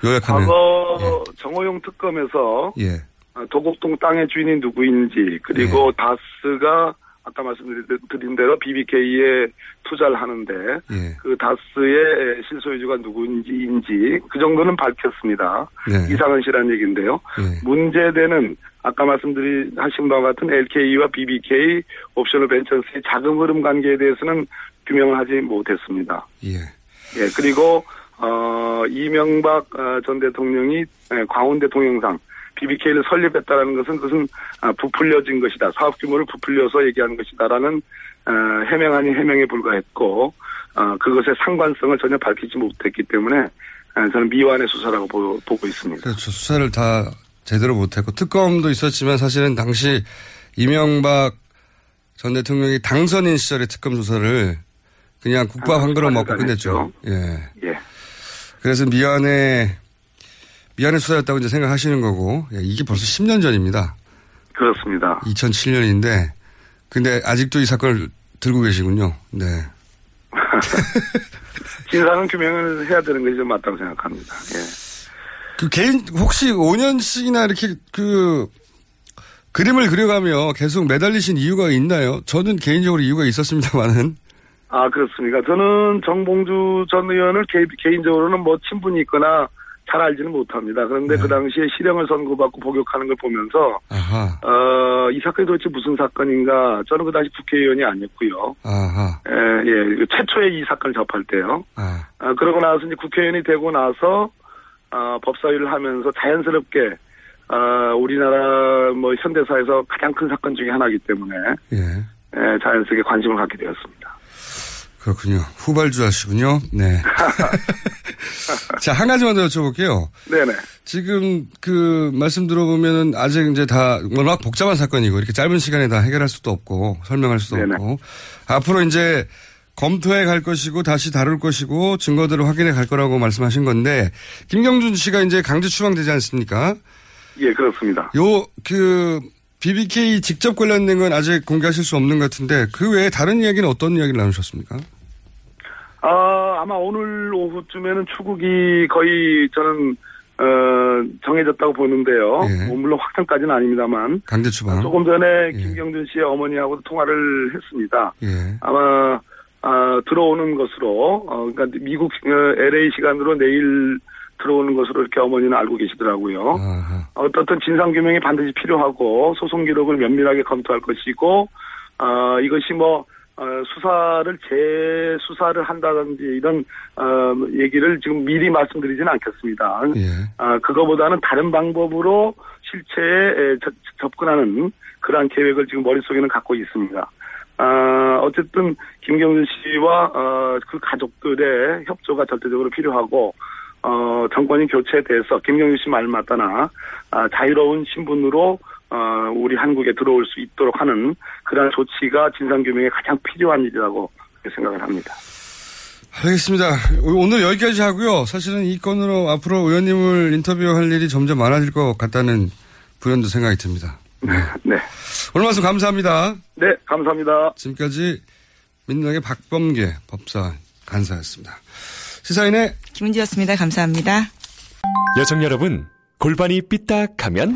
요약하면. 과거 예. 정호용 특검에서. 예. 도곡동 땅의 주인이 누구인지 그리고 예. 다스가 아까 말씀드린 대로 비비케이에 투자를 하는데 예. 그 다스의 실소유주가 누구인지인지 그 정도는 밝혔습니다. 예. 이상은 씨라는 얘기인데요. 예. 문제되는 아까 말씀드린 하신 바와 같은 엘케이와 비비케이 옵셔널 벤처스의 자금 흐름 관계에 대해서는 규명을 하지 못했습니다. 예. 예 그리고 어, 이명박 전 대통령이 광운 대통령상 비비케이를 설립했다라는 것은 그것은 부풀려진 것이다. 사업 규모를 부풀려서 얘기하는 것이다라는 해명 아닌 해명에 불과했고 그것의 상관성을 전혀 밝히지 못했기 때문에 저는 미완의 수사라고 보고 있습니다. 그렇죠. 수사를 다 제대로 못했고 특검도 있었지만 사실은 당시 이명박 전 대통령이 당선인 시절의 특검 조사를 그냥 국밥 한 그릇 먹고 끝냈죠. 예. 예. 그래서 미완의 미안해 수사였다고 이제 생각하시는 거고, 예, 이게 벌써 십 년 전입니다. 그렇습니다. 이천칠 년인데, 근데 아직도 이 사건을 들고 계시군요. 네. 진상은 규명을 해야 되는 것이 좀 맞다고 생각합니다. 예. 그 개인, 혹시 오 년씩이나 이렇게 그 그림을 그려가며 계속 매달리신 이유가 있나요? 저는 개인적으로 이유가 있었습니다만은. 아, 그렇습니까. 저는 정봉주 전 의원을 개, 개인적으로는 뭐 친분이 있거나 잘 알지는 못합니다. 그런데 네. 그 당시에 실형을 선고받고 복역하는 걸 보면서 어, 이 사건이 도대체 무슨 사건인가. 저는 그 당시 국회의원이 아니었고요. 아하. 에, 예, 최초에 이 사건을 접할 때요. 아. 아, 그러고 나서 이제 국회의원이 되고 나서 어, 법사위를 하면서 자연스럽게 어, 우리나라 뭐 현대사에서 가장 큰 사건 중에 하나이기 때문에 예. 에, 자연스럽게 관심을 갖게 되었습니다. 그렇군요. 후발주하시군요. 네. 자, 한 가지만 더 여쭤볼게요. 네네. 지금 그 말씀 들어보면은 아직 이제 다 워낙 복잡한 사건이고 이렇게 짧은 시간에 다 해결할 수도 없고 설명할 수도 네네. 없고 앞으로 이제 검토해 갈 것이고 다시 다룰 것이고 증거들을 확인해 갈 거라고 말씀하신 건데 김경준 씨가 이제 강제 추방되지 않습니까? 예, 그렇습니다. 요, 그, 비비케이 직접 관련된 건 아직 공개하실 수 없는 것 같은데 그 외에 다른 이야기는 어떤 이야기를 나누셨습니까? 어, 아마 오늘 오후쯤에는 추국이 거의 저는 어, 정해졌다고 보는데요. 예. 뭐 물론 확정까지는 아닙니다만. 강제 추방. 조금 전에 김경준 씨의 예. 어머니하고도 통화를 했습니다. 예. 아마 어, 들어오는 것으로 어, 그러니까 미국 엘에이 시간으로 내일 들어오는 것으로 이렇게 어머니는 알고 계시더라고요. 아하. 어떤 진상규명이 반드시 필요하고 소송 기록을 면밀하게 검토할 것이고 어, 이것이 뭐 어, 수사를 재수사를 한다든지 이런 어, 얘기를 지금 미리 말씀드리지는 않겠습니다. 예. 어, 그거보다는 다른 방법으로 실체에 에, 저, 접근하는 그러한 계획을 지금 머릿속에는 갖고 있습니다. 어, 어쨌든 김경준 씨와 어, 그 가족들의 협조가 절대적으로 필요하고 어, 정권이 교체돼서 김경준 씨 말 맞다나 어, 자유로운 신분으로 어, 우리 한국에 들어올 수 있도록 하는 그러한 조치가 진상규명에 가장 필요한 일이라고 생각을 합니다. 알겠습니다. 오늘 여기까지 하고요. 사실은 이 건으로 앞으로 의원님을 인터뷰할 일이 점점 많아질 것 같다는 불현도 생각이 듭니다. 네. 오늘 말씀 감사합니다. 네, 감사합니다. 지금까지 민주당의 박범계 법사 간사였습니다. 시사인의 김은지였습니다. 감사합니다. 여성 여러분, 골반이 삐딱하면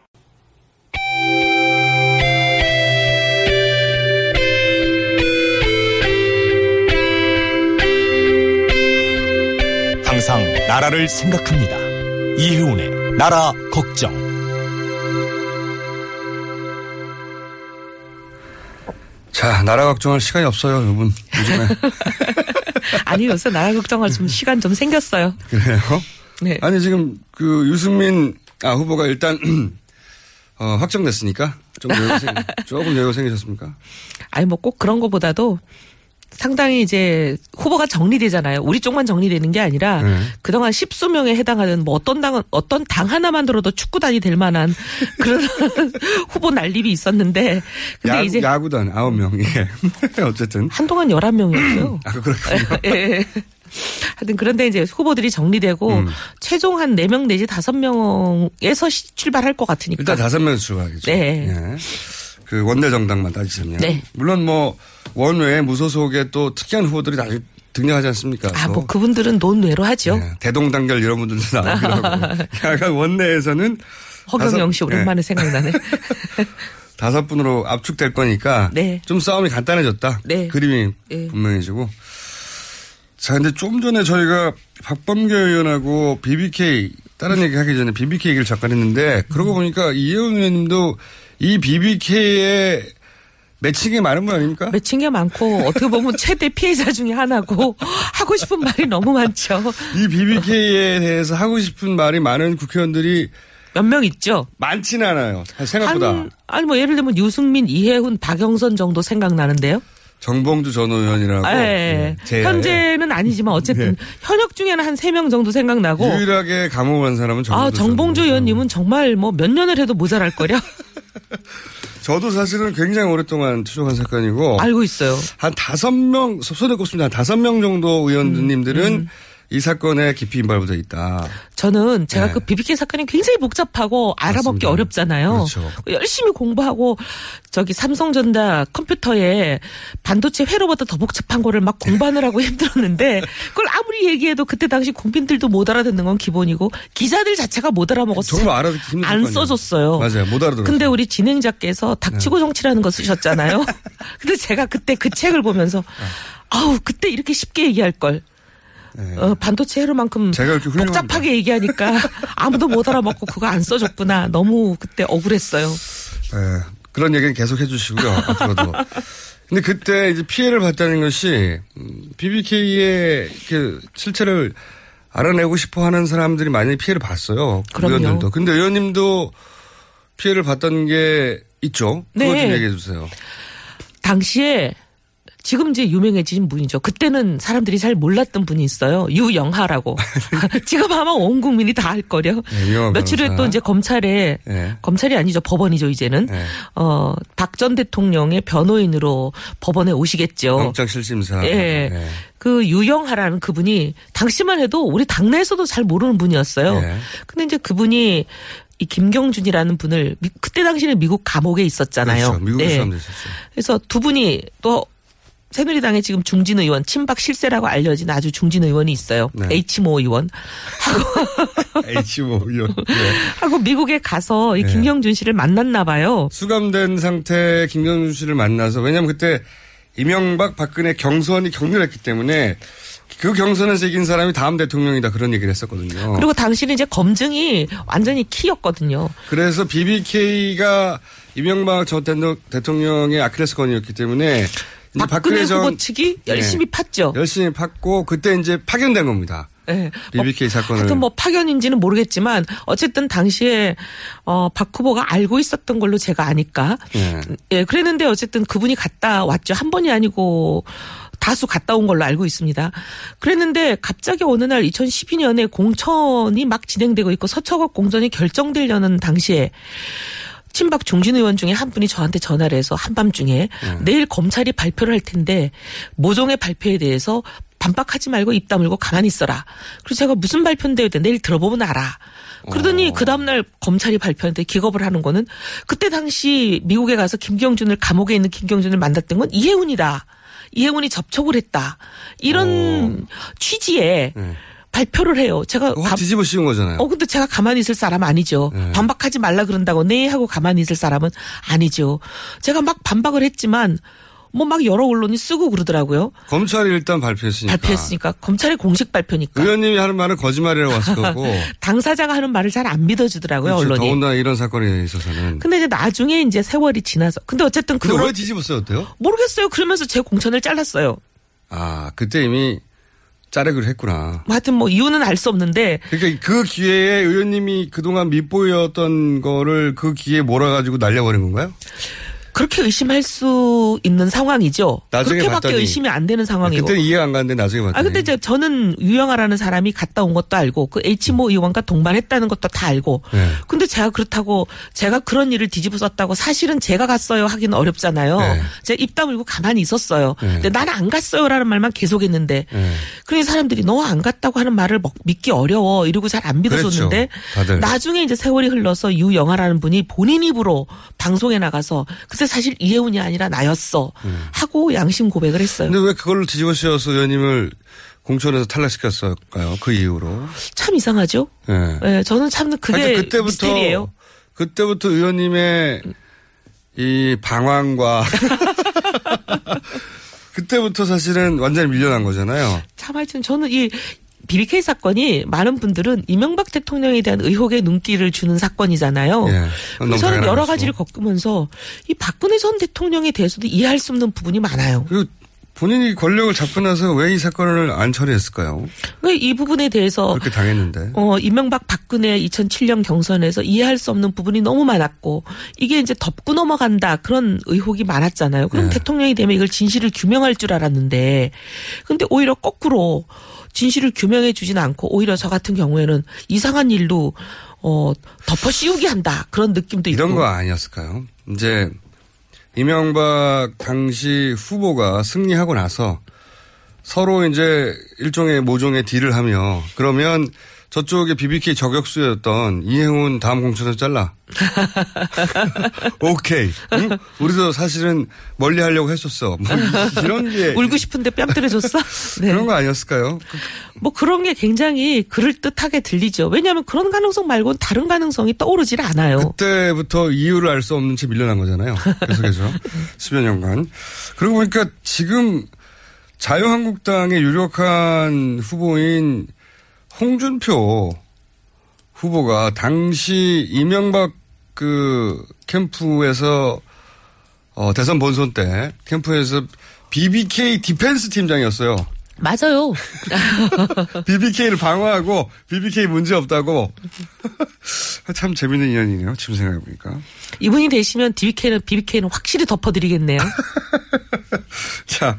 항상 나라를 생각합니다. 이혜훈의 나라 걱정. 자, 나라 걱정할 시간이 없어요, 여러분. 요즘에. 아니, 요새 나라 걱정할 좀 시간 좀 생겼어요. 그래요? 네. 아니, 지금 그 유승민 아, 후보가 일단 어, 확정됐으니까 좀 여유 생, 조금 여유 생기셨습니까? 아니, 뭐 꼭 그런 거보다도 상당히 이제 후보가 정리되잖아요. 우리 쪽만 정리되는 게 아니라 네. 그동안 십수 명에 해당하는 뭐 어떤 당은 어떤 당 하나만 들어도 축구단이 될 만한 그런 후보 난립이 있었는데 근데 야구, 이제 야구단 아홉 명. 예. 어쨌든 한동안 열한 명이었어요. 아, 그렇군요. 예. 하여튼 그런데 이제 후보들이 정리되고 음. 최종 한 네 명 내지 다섯 명에서 출발할 것 같으니까. 일단 다섯 명에서 출발하겠죠. 네. 예. 그 원내 정당만 따지자면. 네. 물론 뭐 원외 무소속에 또 특이한 후보들이 다시 등장하지 않습니까? 아, 뭐 그분들은 논외로 하죠. 네, 대동단결 이런 분들도 나오기도 하고. 약간 원내에서는. 허경영 씨 오랜만에 네. 생각나네. 다섯 분으로 압축될 거니까. 네. 좀 싸움이 간단해졌다. 네. 그림이 네. 분명해지고. 자, 근데 좀 전에 저희가 박범계 의원하고 비비케이 다른 얘기 하기 전에 비비케이 얘기를 잠깐 했는데 그러고 음. 보니까 이혜훈 의원님도 이 비비케이의 매칭이 많은 분 아닙니까? 매칭이 많고 어떻게 보면 최대 피해자 중에 하나고 하고 싶은 말이 너무 많죠. 이 비비케이에 대해서 하고 싶은 말이 많은 국회의원들이 몇 명 있죠? 많진 않아요. 생각보다. 한, 아니 뭐 예를 들면 유승민, 이혜훈, 박영선 정도 생각나는데요. 정봉주 전 의원이라고. 아, 예. 음, 현재는 아니지만 어쨌든 예. 현역 중에는 한 세 명 정도 생각나고. 유일하게 감옥한 사람은 정봉주. 아, 정봉주 의원님은 정말 뭐 몇 년을 해도 모자랄 거려. 저도 사실은 굉장히 오랫동안 추적한 사건이고. 알고 있어요. 한 다섯 명, 손에 꼽습니다. 한 다섯 명 정도 의원님들은 음, 음. 이 사건에 깊이 인발부되어 있다. 저는 제가 네. 그 비비케이 사건이 굉장히 복잡하고 알아먹기 맞습니다. 어렵잖아요. 그렇죠. 열심히 공부하고 저기 삼성전자 컴퓨터에 반도체 회로보다 더 복잡한 거를 막 공부하느라고 힘들었는데 그걸 아무리 얘기해도 그때 당시 국민들도 못 알아듣는 건 기본이고 기자들 자체가 못 알아먹었어요. 정말 알아듣기 힘든 안 써줬어요. 맞아요. 못 알아들었어요. 근데 우리 진행자께서 닥치고 네. 정치라는 거 쓰셨잖아요. 근데 제가 그때 그 책을 보면서 아우 그때 이렇게 쉽게 얘기할 걸. 네. 어, 반도체 회로만큼 복잡하게 얘기하니까 아무도 못 알아먹고 그거 안 써줬구나. 너무 그때 억울했어요. 네, 그런 얘기는 계속 해주시고요. 앞으로도. 근데 그때 이제 피해를 봤다는 것이 비비케이의 그 실체를 알아내고 싶어 하는 사람들이 많이 피해를 봤어요. 그럼요. 의원들도. 근데 의원님도 피해를 봤던 게 있죠. 네. 그거 좀 얘기해 주세요. 당시에 지금 이제 유명해진 분이죠. 그때는 사람들이 잘 몰랐던 분이 있어요. 유영하라고. 지금 아마 온 국민이 다 알 거려. 네, 며칠 후에 또 이제 검찰에, 네. 검찰이 아니죠. 법원이죠, 이제는. 네. 어, 박 전 대통령의 변호인으로 법원에 오시겠죠. 영장실심사. 예. 네. 그 유영하라는 그분이 당시만 해도 우리 당내에서도 잘 모르는 분이었어요. 네. 근데 이제 그분이 이 김경준이라는 분을 미, 그때 당시는 미국 감옥에 있었잖아요. 그렇죠. 미국에 네. 있었죠. 그래서 두 분이 또 새누리당에 지금 중진 의원, 친박 실세라고 알려진 아주 중진 의원이 있어요. 네. H모 의원. 하고. H모 의원. 네. 하고 미국에 가서 이 김경준 씨를 만났나 봐요. 수감된 상태의 김경준 씨를 만나서, 왜냐면 그때 이명박, 박근혜 경선이 격렬했기 때문에 그 경선에서 이긴 사람이 다음 대통령이다 그런 얘기를 했었거든요. 그리고 당시는 이제 검증이 완전히 키였거든요. 그래서 비비케이가 이명박 전 대통령의 아킬레스건이었기 때문에 박근혜, 박근혜 전, 후보 측이 열심히 네, 팠죠. 열심히 팠고 그때 이제 파견된 겁니다. 네. 비비케이 뭐, 사건을. 하여튼 뭐 파견인지는 모르겠지만 어쨌든 당시에 어, 박 후보가 알고 있었던 걸로 제가 아니까. 네. 예, 그랬는데 어쨌든 그분이 갔다 왔죠. 한 번이 아니고 다수 갔다 온 걸로 알고 있습니다. 그랬는데 갑자기 어느 날 이천십이 년에 공천이 막 진행되고 있고 서초갑 공천이 결정되려는 당시에 친박 중진 의원 중에 한 분이 저한테 전화를 해서 한밤중에 음. 내일 검찰이 발표를 할 텐데 모종의 발표에 대해서 반박하지 말고 입 다물고 가만히 있어라. 그래서 제가 무슨 발표인데 내일 들어보면 알아. 그러더니 오. 그 다음날 검찰이 발표하는데 기겁을 하는 거는 그때 당시 미국에 가서 김경준을 감옥에 있는 김경준을 만났던 건 이혜훈이다. 이혜훈이 접촉을 했다. 이런 오. 취지에 네. 발표를 해요. 제가 확 뒤집어 씌운 거잖아요. 어, 근데 제가 가만히 있을 사람 아니죠. 네. 반박하지 말라 그런다고 네 하고 가만히 있을 사람은 아니죠. 제가 막 반박을 했지만 뭐 막 여러 언론이 쓰고 그러더라고요. 검찰이 일단 발표했으니까. 발표했으니까 검찰의 공식 발표니까. 의원님이 하는 말은 거짓말이라고 왔을 거고. 당사자가 하는 말을 잘 안 믿어주더라고요. 그렇죠. 언론이. 더군다나 이런 사건에 있어서는. 근데 이제 나중에 이제 세월이 지나서. 근데 어쨌든 그. 근데 왜 뒤집었어요? 어때요? 모르겠어요. 그러면서 제 공천을 잘랐어요. 아 그때 이미. 자르기로 했구나. 하여튼 뭐 이유는 알 수 없는데. 그러니까 그 기회에 의원님이 그동안 밉보였던 거를 그 기회에 몰아가지고 날려버린 건가요? 그렇게 의심할 수 있는 상황이죠. 나중에 그렇게밖에 봤더니. 의심이 안 되는 상황이고. 그때는 이해가 안 가는데 나중에 봤더니. 아, 근데 이제 저는 유영아라는 사람이 갔다 온 것도 알고 그 H모 의원과 동반했다는 것도 다 알고. 네. 근데 제가 그렇다고 제가 그런 일을 뒤집어 썼다고 사실은 제가 갔어요 하기는 어렵잖아요. 네. 제가 입 다물고 가만히 있었어요. 네. 근데 나는 안 갔어요라는 말만 계속 했는데. 네. 그러니 사람들이 너 안 갔다고 하는 말을 믿기 어려워 이러고 잘 안 믿어줬는데. 그렇죠. 나중에 이제 세월이 흘러서 유영아라는 분이 본인 입으로 방송에 나가서 그때 사실 이혜훈이 아니라 나였어 음. 하고 양심 고백을 했어요. 근데 왜 그걸로 뒤집어 씌워서 의원님을 공천에서 탈락시켰을까요? 그 이후로. 참 이상하죠. 네. 네, 저는 참 그게 그때부터, 미스테리예요. 그때부터 의원님의 이 방황과 그때부터 사실은 완전히 밀려난 거잖아요. 참 하여튼 저는 이 비비케이 사건이 많은 분들은 이명박 대통령에 대한 의혹의 눈길을 주는 사건이잖아요. 예, 그래서 저는 여러 가지를 겪으면서 이 박근혜 전 대통령에 대해서도 이해할 수 없는 부분이 많아요. 그리고 본인이 권력을 잡고 나서 왜 이 사건을 안 처리했을까요? 왜 이 부분에 대해서 그렇게 당했는데. 어, 이명박 박근혜 이천칠 년 경선에서 이해할 수 없는 부분이 너무 많았고 이게 이제 덮고 넘어간다 그런 의혹이 많았잖아요. 그럼 예. 대통령이 되면 이걸 진실을 규명할 줄 알았는데 근데 오히려 거꾸로 진실을 규명해 주진 않고 오히려 저 같은 경우에는 이상한 일로 어, 덮어 씌우게 한다 그런 느낌도 있고. 이런 거 아니었을까요? 이제 이명박 당시 후보가 승리하고 나서 서로 이제 일종의 모종의 딜을 하며 그러면 저쪽에 비비케이 저격수였던 이혜훈 다음 공천에서 잘라. 오케이. 응? 우리도 사실은 멀리 하려고 했었어. 뭐 이런 게. 울고 싶은데 뺨 때려줬어? 네. 그런 거 아니었을까요? 뭐 그런 게 굉장히 그럴듯하게 들리죠. 왜냐하면 그런 가능성 말고는 다른 가능성이 떠오르질 않아요. 그때부터 이유를 알 수 없는 채 밀려난 거잖아요. 계속해서. 십여 년간. 그러고 보니까 지금 자유한국당의 유력한 후보인 홍준표 후보가 당시 이명박 그 캠프에서 어, 대선 본선 때 캠프에서 비비케이 디펜스 팀장이었어요. 맞아요. 비비케이를 방어하고 비비케이 문제 없다고. 참 재밌는 인연이네요. 지금 생각해보니까. 이분이 되시면 비비케이는, 비비케이는 확실히 덮어드리겠네요. 자,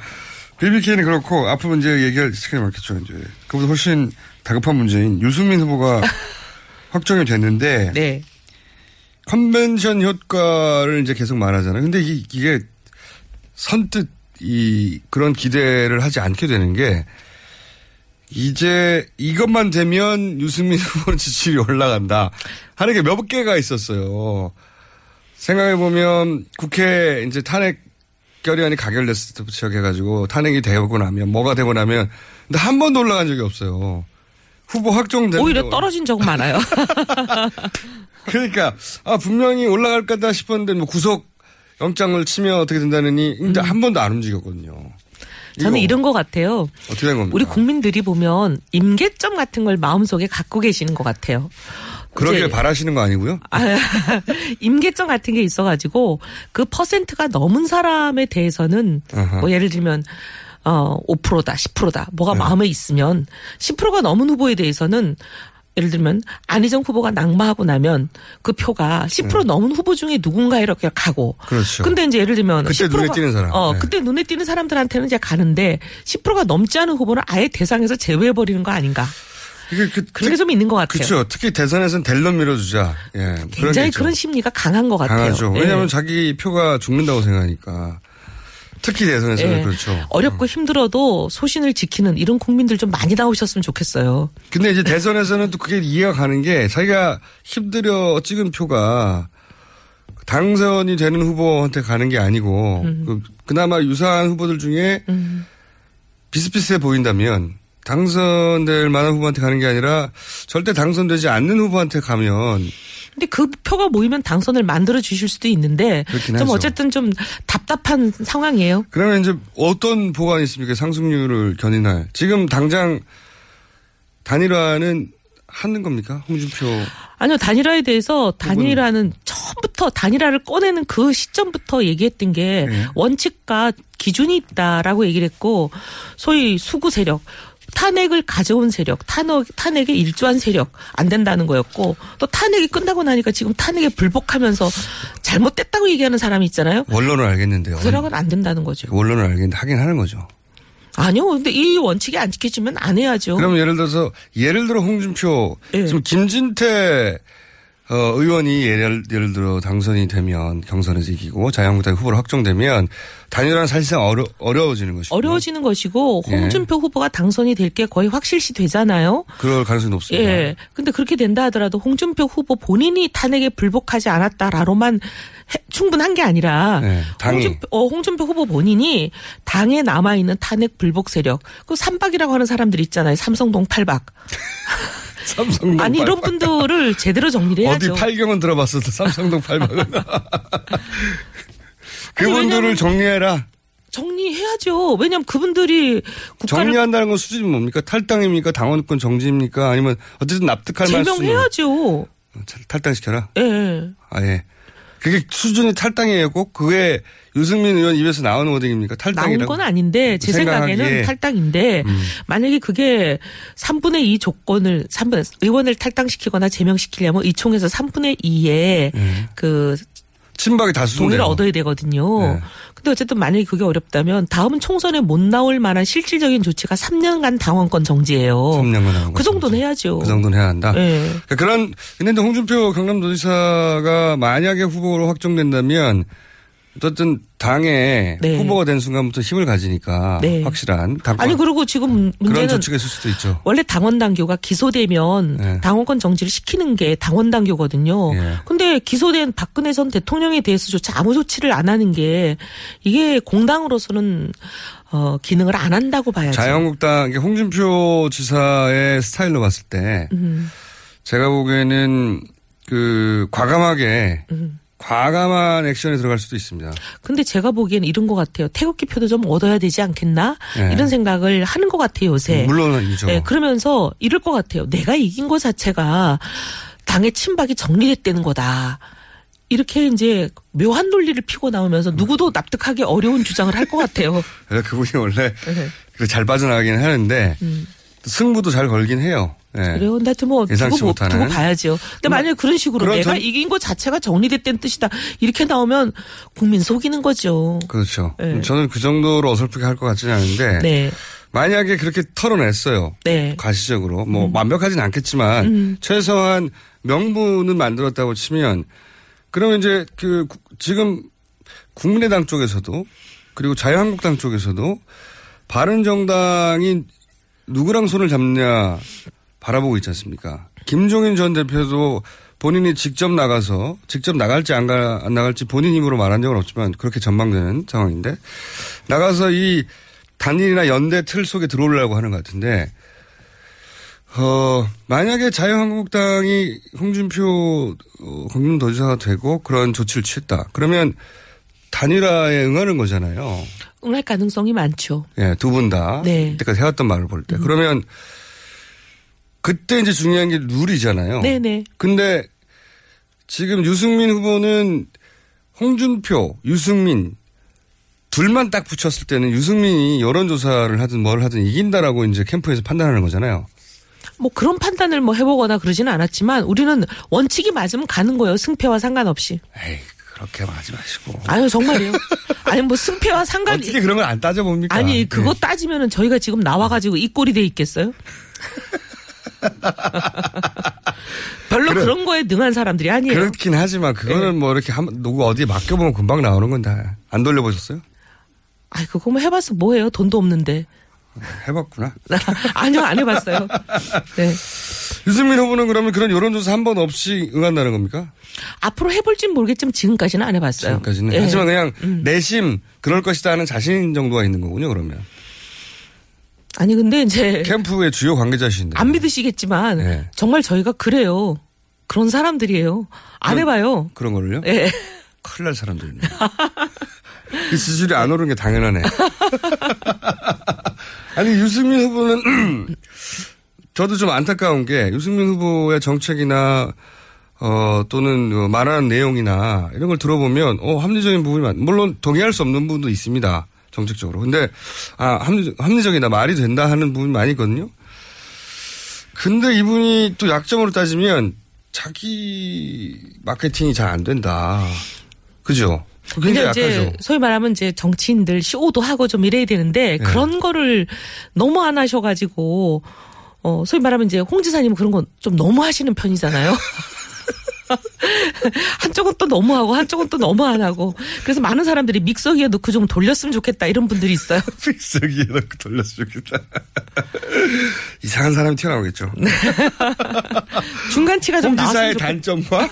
비비케이는 그렇고 앞으로 이제 얘기할 시간이 많겠죠. 이제. 그보다 훨씬 다급한 문제인 유승민 후보가 확정이 됐는데. 네. 컨벤션 효과를 이제 계속 말하잖아요. 근데 이, 이게 선뜻 이, 그런 기대를 하지 않게 되는 게, 이제 이것만 되면 유승민 후보는 지지율이 올라간다 하는 게 몇 개가 있었어요. 생각해보면 국회 이제 탄핵 결의안이 가결됐을 때부터 시작해가지고 탄핵이 되고 나면 뭐가 되고 나면, 근데 한 번도 올라간 적이 없어요. 후보 확정된. 오히려 거. 떨어진 적은 많아요. 그러니까, 아, 분명히 올라갈 거다 싶었는데 뭐 구속 영장을 치면 어떻게 된다느니, 근데 음. 한 번도 안 움직였거든요. 저는 이런 것 같아요. 어떻게 된 겁니까? 우리 국민들이 보면 임계점 같은 걸 마음속에 갖고 계시는 것 같아요. 그러길 바라시는 거 아니고요? 임계점 같은 게 있어가지고 그 퍼센트가 넘은 사람에 대해서는 뭐 예를 들면 어, 오 퍼센트다, 십 퍼센트다, 뭐가 네. 마음에 있으면 십 퍼센트가 넘은 후보에 대해서는 예를 들면 안희정 후보가 낙마하고 나면 그 표가 십 퍼센트 네. 넘은 후보 중에 누군가 이렇게 가고. 그렇죠. 근데 이제 예를 들면 그때 십 퍼센트가, 눈에 띄는 사람. 어, 네. 그때 눈에 띄는 사람들한테는 이제 가는데 십 퍼센트가 넘지 않은 후보는 아예 대상에서 제외해 버리는 거 아닌가. 그, 그, 그런 게 좀 있는 것 같아요. 그렇죠. 특히 대선에서는 델럼 밀어주자. 예, 굉장히 그런, 그런 심리가 강한 것 같아요. 강하죠. 왜냐하면 예. 자기 표가 죽는다고 생각하니까. 특히 대선에서는 예. 그렇죠. 어렵고 힘들어도 소신을 지키는 이런 국민들 좀 많이 나오셨으면 좋겠어요. 근데 이제 대선에서는 또 그게 이해가 가는 게 자기가 힘들어 찍은 표가 당선이 되는 후보한테 가는 게 아니고 음. 그나마 유사한 후보들 중에 음. 비슷비슷해 보인다면 당선될 만한 후보한테 가는 게 아니라 절대 당선되지 않는 후보한테 가면 근데 그 표가 모이면 당선을 만들어 주실 수도 있는데 좀 하죠. 어쨌든 좀 답답한 상황이에요. 그러면 이제 어떤 보관이 있습니까? 상승률을 견인할. 지금 당장 단일화는 하는 겁니까? 홍준표. 아니요. 단일화에 대해서 단일화는 처음부터 단일화를 꺼내는 그 시점부터 얘기했던 게 네. 원칙과 기준이 있다라고 얘기를 했고 소위 수구 세력. 탄핵을 가져온 세력, 탄핵, 탄핵에 일조한 세력 안 된다는 거였고 또 탄핵이 끝나고 나니까 지금 탄핵에 불복하면서 잘못됐다고 얘기하는 사람이 있잖아요. 원론을 알겠는데요. 그 사람은 안 된다는 거죠. 원론을 알겠는데 하긴 하는 거죠. 아니요. 근데 이 원칙이 안 지켜지면 안 해야죠. 그럼 예를 들어서 예를 들어 홍준표, 네. 지금 김진태 의원이 예를, 예를 들어 당선이 되면 경선에서 이기고 자유한국당 후보로 확정되면 단일화는 사실상 어려, 어려워지는 것이고. 어려워지는 것이고 홍준표 예. 후보가 당선이 될 게 거의 확실시 되잖아요. 그럴 가능성이 높습니다. 예. 근데 그렇게 된다 하더라도 홍준표 후보 본인이 탄핵에 불복하지 않았다라로만 해, 충분한 게 아니라 예. 홍준표, 어, 홍준표 후보 본인이 당에 남아있는 탄핵 불복 세력 그 삼 박이라고 하는 사람들 있잖아요. 삼성동 팔 박. 삼성동 아니 팔 박. 이런 분들을 제대로 정리를 해야죠. 어디 팔경은 들어봤어도 삼성동 팔 박은. 그분들을 정리해라. 정리해야죠. 왜냐하면 그분들이 국가를 정리한다는 건 수준이 뭡니까? 탈당입니까? 당원권 정지입니까? 아니면 어쨌든 납득할 만한 해야죠. 탈당시켜라? 예. 네. 아, 예. 그게 수준이 탈당이에요. 꼭 그게 유승민 의원 입에서 나오는 워딩입니까? 탈당이라고? 나온 건 아닌데 제 생각하기에. 생각에는 탈당인데 음. 만약에 그게 삼분의 이 조건을 삼분의 의원을 탈당시키거나 제명시키려면 이 총에서 삼분의 이의 음. 그 친박이 다수 동의를 얻어야 되거든요. 네. 근데 어쨌든 만약에 그게 어렵다면 다음 총선에 못 나올 만한 실질적인 조치가 삼 년간 당원권 정지예요. 삼 년간 당원권 그 정도는 정지. 해야죠. 그 정도는 해야 한다. 네. 그러니까 그런 근데 홍준표 경남도지사가 만약에 후보로 확정된다면 어쨌든 당에 네. 후보가 된 순간부터 힘을 가지니까 네. 확실한 당권. 아니 그리고 지금 문제는 그런 조치가 있을 수도 있죠. 원래 당원 당규가 기소되면 네. 당원권 정지를 시키는 게 당원 당규거든요. 그런데 네. 기소된 박근혜 전 대통령에 대해서조차 아무 조치를 안 하는 게 이게 공당으로서는 어, 기능을 안 한다고 봐야죠. 자유한국당 홍준표 지사의 스타일로 봤을 때 음. 제가 보기에는 그 과감하게. 음. 과감한 액션에 들어갈 수도 있습니다. 근데 제가 보기엔 이런 것 같아요. 태극기 표도 좀 얻어야 되지 않겠나? 네. 이런 생각을 하는 것 같아요, 요새. 물론이죠. 네, 그러면서 이럴 것 같아요. 내가 이긴 것 자체가 당의 친박이 정리됐다는 거다. 이렇게 이제 묘한 논리를 피고 나오면서 누구도 납득하기 어려운 주장을 할 것 같아요. 그분이 원래 잘 빠져나가긴 하는데 음. 승부도 잘 걸긴 해요. 네. 그래요. 나한테 뭐 예상치 두고, 못하는. 두고 봐야죠. 근데 뭐, 만약에 그런 식으로 내가 전... 이긴 것 자체가 정리됐다는 뜻이다. 이렇게 나오면 국민 속이는 거죠. 그렇죠. 네. 저는 그 정도로 어설프게 할 것 같지는 않은데 네. 만약에 그렇게 털어냈어요. 네. 가시적으로. 뭐 음. 완벽하진 않겠지만 음. 최소한 명분은 만들었다고 치면 그러면 이제 그 지금 국민의당 쪽에서도 그리고 자유한국당 쪽에서도 바른정당이 누구랑 손을 잡냐 바라보고 있지 않습니까? 김종인 전 대표도 본인이 직접 나가서 직접 나갈지 안, 가, 안 나갈지 본인 힘으로 말한 적은 없지만 그렇게 전망되는 상황인데 나가서 이 단일이나 연대 틀 속에 들어오려고 하는 것 같은데 어, 만약에 자유한국당이 홍준표 경남도지사가 되고 그런 조치를 취했다. 그러면 단일화에 응하는 거잖아요. 응할 가능성이 많죠. 예, 두 분 다. 네. 그때까지 해왔던 말을 볼 때. 음. 그러면 그때 이제 중요한 게 룰이잖아요. 네네. 근데 지금 유승민 후보는 홍준표, 유승민 둘만 딱 붙였을 때는 유승민이 여론조사를 하든 뭘 하든 이긴다라고 이제 캠프에서 판단하는 거잖아요. 뭐 그런 판단을 뭐 해보거나 그러지는 않았지만 우리는 원칙이 맞으면 가는 거예요. 승패와 상관없이. 에이 그렇게 하지 마시고. 아유 정말이요. 아니 뭐 승패와 상관. 어떻게 그런 걸 안 따져봅니까? 아니 그거 네. 따지면은 저희가 지금 나와가지고 이 꼴이 돼 있겠어요? 별로 그런, 그런 거에 능한 사람들이 아니에요. 그렇긴 하지만 그거는 네. 뭐 이렇게 한, 누구 어디에 맡겨보면 금방 나오는 건 다 안 돌려보셨어요? 아이 그거 뭐 해봤어 뭐예요? 돈도 없는데. 해봤구나. 아니요, 안 해봤어요. 네. 유승민 후보는 그러면 그런 여론조사 한 번 없이 응한다는 겁니까? 앞으로 해볼진 모르겠지만 지금까지는 안 해봤어요. 지금까지는. 예. 하지만 그냥 음. 내심 그럴 것이다 하는 자신 정도가 있는 거군요, 그러면. 아니, 근데 이제. 캠프의 주요 관계자신데. 안 믿으시겠지만 예. 정말 저희가 그래요. 그런 사람들이에요. 안 그런, 해봐요. 그런 거를요? 예. 큰일 날 사람들입니다. 이 지지율이 안 오른 게 당연하네. 아니 유승민 후보는 저도 좀 안타까운 게 유승민 후보의 정책이나 어 또는 말하는 내용이나 이런 걸 들어보면 어 합리적인 부분이 많. 물론 동의할 수 없는 부분도 있습니다. 정책적으로. 근데 아 합리적, 합리적이다 말이 된다 하는 부분이 많이 있거든요. 근데 이분이 또 약점으로 따지면 자기 마케팅이 잘 안 된다. 그죠? 근데 이제 약하죠. 소위 말하면 이제 정치인들 쇼도 하고 좀 이래야 되는데 네. 그런 거를 너무 안 하셔가지고 어 소위 말하면 이제 홍 지사님은 그런 건 좀 너무 하시는 편이잖아요. 한쪽은 또 너무 하고 한쪽은 또 너무 안 하고 그래서 많은 사람들이 믹서기에 넣고 좀 돌렸으면 좋겠다 이런 분들이 있어요. 믹서기에 넣고 돌렸으면 좋겠다. 이상한 사람이 튀어나오겠죠. 중간치가 좀 나왔으면 좋겠다. 단점과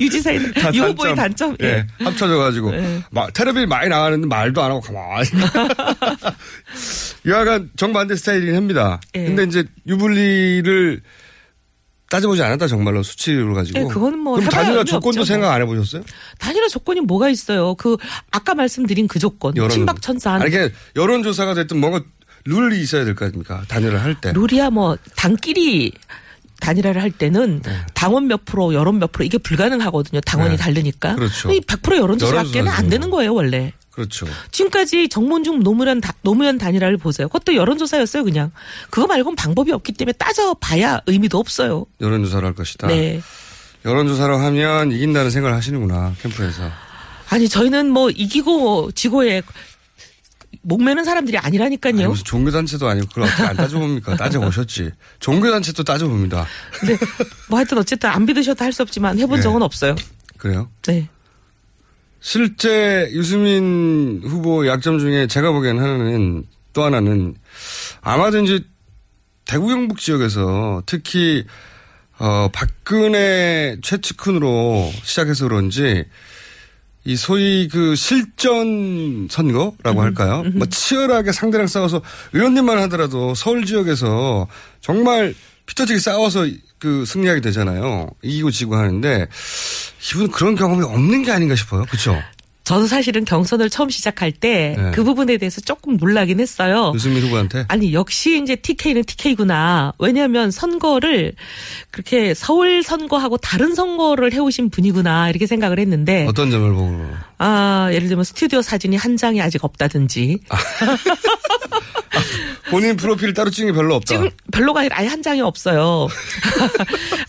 유지사의 유후보의 단점. 예. 예. 합쳐져가지고 예. 텔레비전 많이 나가는데 말도 안 하고 가만히. 여하간 정반대 스타일이긴 합니다. 예. 근데 이제 유불리를 따져보지 않았다 정말로 수치로 가지고. 네, 그거는 뭐. 그럼 단일화 조건도 없죠. 생각 안 해보셨어요? 단일화 조건이 뭐가 있어요? 그 아까 말씀드린 그 조건. 친박천산. 아니 그러니까 여론조사가 됐든 뭔가 룰이 있어야 될 거 아닙니까? 단일화 할 때. 룰이야 뭐 당끼리 단일화를 할 때는 네. 당원 몇 프로 여론 몇 프로 이게 불가능하거든요. 당원이 네. 다르니까. 그렇죠. 백 퍼센트 여론조사밖에는 안 되는 거예요 원래. 그렇죠. 지금까지 정몽주 노무현, 노무현 단일화를 보세요. 그것도 여론조사였어요, 그냥. 그거 말고는 방법이 없기 때문에 따져봐야 의미도 없어요. 여론조사를 할 것이다. 네. 여론조사를 하면 이긴다는 생각을 하시는구나, 캠프에서. 아니, 저희는 뭐 이기고 지고에 목매는 사람들이 아니라니까요. 아니, 무슨 종교단체도 아니고 그걸 어떻게 안 따져봅니까? 따져보셨지. 종교단체도 따져봅니다. 네. 뭐 하여튼 어쨌든 안 믿으셔도 할 수 없지만 해본 네. 적은 없어요. 그래요? 네. 실제 유승민 후보 약점 중에 제가 보기엔 하나는 또 하나는 아마도 이제 대구 경북 지역에서 특히 어 박근혜 최측근으로 시작해서 그런지 이 소위 그 실전 선거라고 할까요? 뭐 치열하게 상대랑 싸워서 의원님만 하더라도 서울 지역에서 정말 피터지게 싸워서 그 승리하게 되잖아요. 이기고 지고 하는데 이분 그런 경험이 없는 게 아닌가 싶어요. 그렇죠? 저도 사실은 경선을 처음 시작할 때 그 네. 부분에 대해서 조금 놀라긴 했어요. 유승민 후보한테? 아니 역시 이제 티케이는 티케이구나. 왜냐하면 선거를 그렇게 서울 선거하고 다른 선거를 해오신 분이구나 이렇게 생각을 했는데. 어떤 점을 보고? 아 예를 들면 스튜디오 사진이 한 장이 아직 없다든지. 아. 본인 프로필 따로 찍은 게 별로 없다. 지금 별로가 아니라 아예 한 장이 없어요.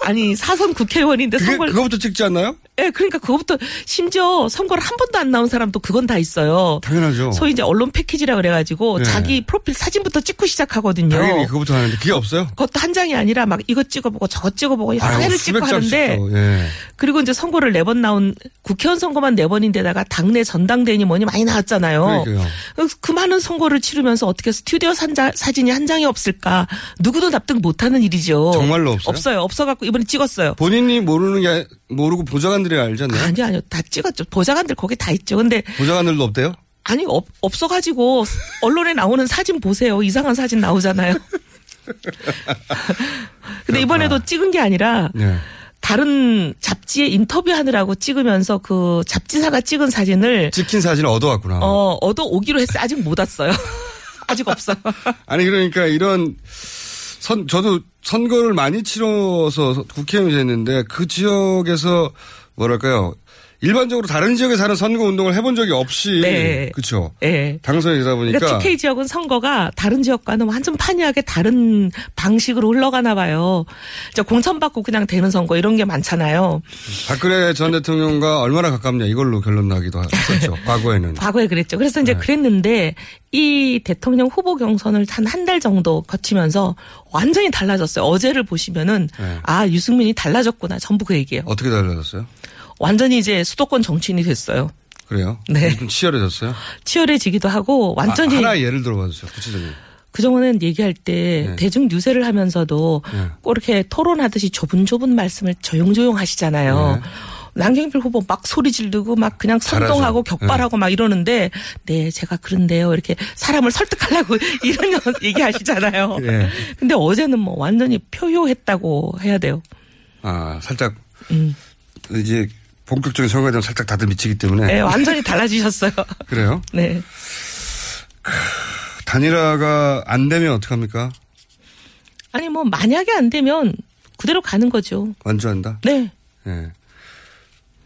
아니 사선 국회의원인데 그게, 선거를 그거부터 찍지 않나요? 예, 네, 그러니까 그거부터 심지어 선거를 한 번도 안 나온 사람도 그건 다 있어요. 당연하죠. 소위 이제 언론 패키지라 그래가지고 네. 자기 프로필 사진부터 찍고 시작하거든요. 당연히 그거부터 하는데 그게 없어요? 그것도 한 장이 아니라 막 이거 찍어보고 저거 찍어보고 여러 개를 찍고 하는데 예. 그리고 이제 선거를 네 번 나온 국회의원 선거만 네 번인데다가 당내 전당대회니 뭐니 많이 나왔잖아요. 그러니까요. 그 많은 선거를 치르면서 어떻게 스튜디오 산자, 사진이 한 장이 없을까? 누구도 납득 못하는 일이죠. 정말로 없어요? 없어요. 없어갖고 이번에 찍었어요. 본인이 모르는 게 모르고 보좌관들이 알지 않나요? 아니요, 아니요. 다 찍었죠. 보좌관들 거기 다 있죠. 근데 보좌관들도 없대요? 아니, 없, 없어가지고 언론에 나오는 사진 보세요. 이상한 사진 나오잖아요. 근데 이번에도 찍은 게 아니라 네. 다른 잡지에 인터뷰하느라고 찍으면서 그 잡지사가 찍은 사진을 찍힌 사진을 얻어왔구나. 어, 얻어오기로 했어요. 아직 못 왔어요. 아직 없어. 아니 그러니까 이런 선 저도 선거를 많이 치러서 국회의원이 됐는데 그 지역에서 뭐랄까요 일반적으로 다른 지역에 사는 선거 운동을 해본 적이 없이 네. 그렇죠. 네. 당선이다 보니까 그러니까 티케이 지역은 선거가 다른 지역과는 완전 판이하게 다른 방식으로 흘러가나 봐요. 이제 공천받고 그냥 되는 선거 이런 게 많잖아요. 박근혜 전 대통령과 얼마나 가깝냐 이걸로 결론 나기도 했었죠. 과거에는. 과거에 그랬죠. 그래서 이제 네. 그랬는데 이 대통령 후보 경선을 한 한 달 정도 거치면서 완전히 달라졌어요. 어제를 보시면은 네. 아 유승민이 달라졌구나. 전부 그 얘기예요. 어떻게 달라졌어요? 완전히 이제 수도권 정치인이 됐어요. 그래요? 네. 좀 치열해졌어요? 치열해지기도 하고 완전히. 아, 하나 예를 들어봐 주세요. 구체적으로. 그동안은 얘기할 때 네. 대중 유세를 하면서도 네. 꼭 이렇게 토론하듯이 조분조분 말씀을 조용조용 하시잖아요. 네. 남경필 후보 막 소리 지르고 막 그냥 선동하고 격발하고 네. 막 이러는데 네 제가 그런데요 이렇게 사람을 설득하려고 이런 얘기하시잖아요. 네. 근데 어제는 뭐 완전히 표효했다고 해야 돼요. 아 살짝 음. 이제. 본격적인 선거에 대해서 살짝 다들 미치기 때문에. 네, 완전히 달라지셨어요. 그래요? 네. 단일화가 안 되면 어떡합니까? 아니, 뭐, 만약에 안 되면 그대로 가는 거죠. 완주한다? 네. 네.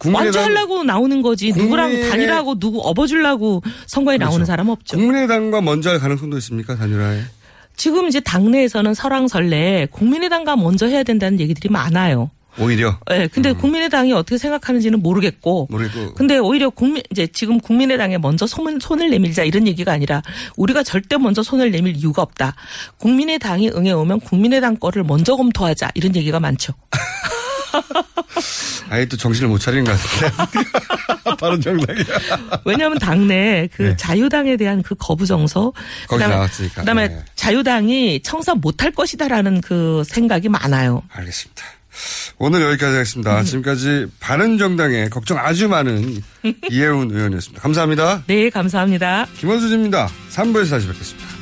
완주하려고 나오는 거지. 누구랑 단일화하고 누구 업어주려고 선거에 그렇죠. 나오는 사람 없죠. 국민의당과 먼저 할 가능성도 있습니까? 단일화에? 지금 이제 당내에서는 설왕설래 국민의당과 먼저 해야 된다는 얘기들이 많아요. 오히려. 네, 근데 음. 국민의당이 어떻게 생각하는지는 모르겠고. 모르겠고. 근데 오히려 국민 이제 지금 국민의당에 먼저 손을, 손을 내밀자 이런 얘기가 아니라 우리가 절대 먼저 손을 내밀 이유가 없다. 국민의당이 응해 오면 국민의당 거를 먼저 검토하자 이런 얘기가 많죠. 아예 또 정신을 못 차리는 것 같은데. 바로 정상이야. 왜냐하면 당내 그 네. 자유당에 대한 그 거부 정서. 거기 그다음에, 나왔으니까. 그다음에 네. 자유당이 청산 못할 것이다라는 그 생각이 많아요. 알겠습니다. 오늘 여기까지 하겠습니다. 지금까지 바른정당의 걱정 아주 많은 이혜훈 의원이었습니다. 감사합니다. 네, 감사합니다. 김원수지입니다. 삼 부에서 다시 뵙겠습니다.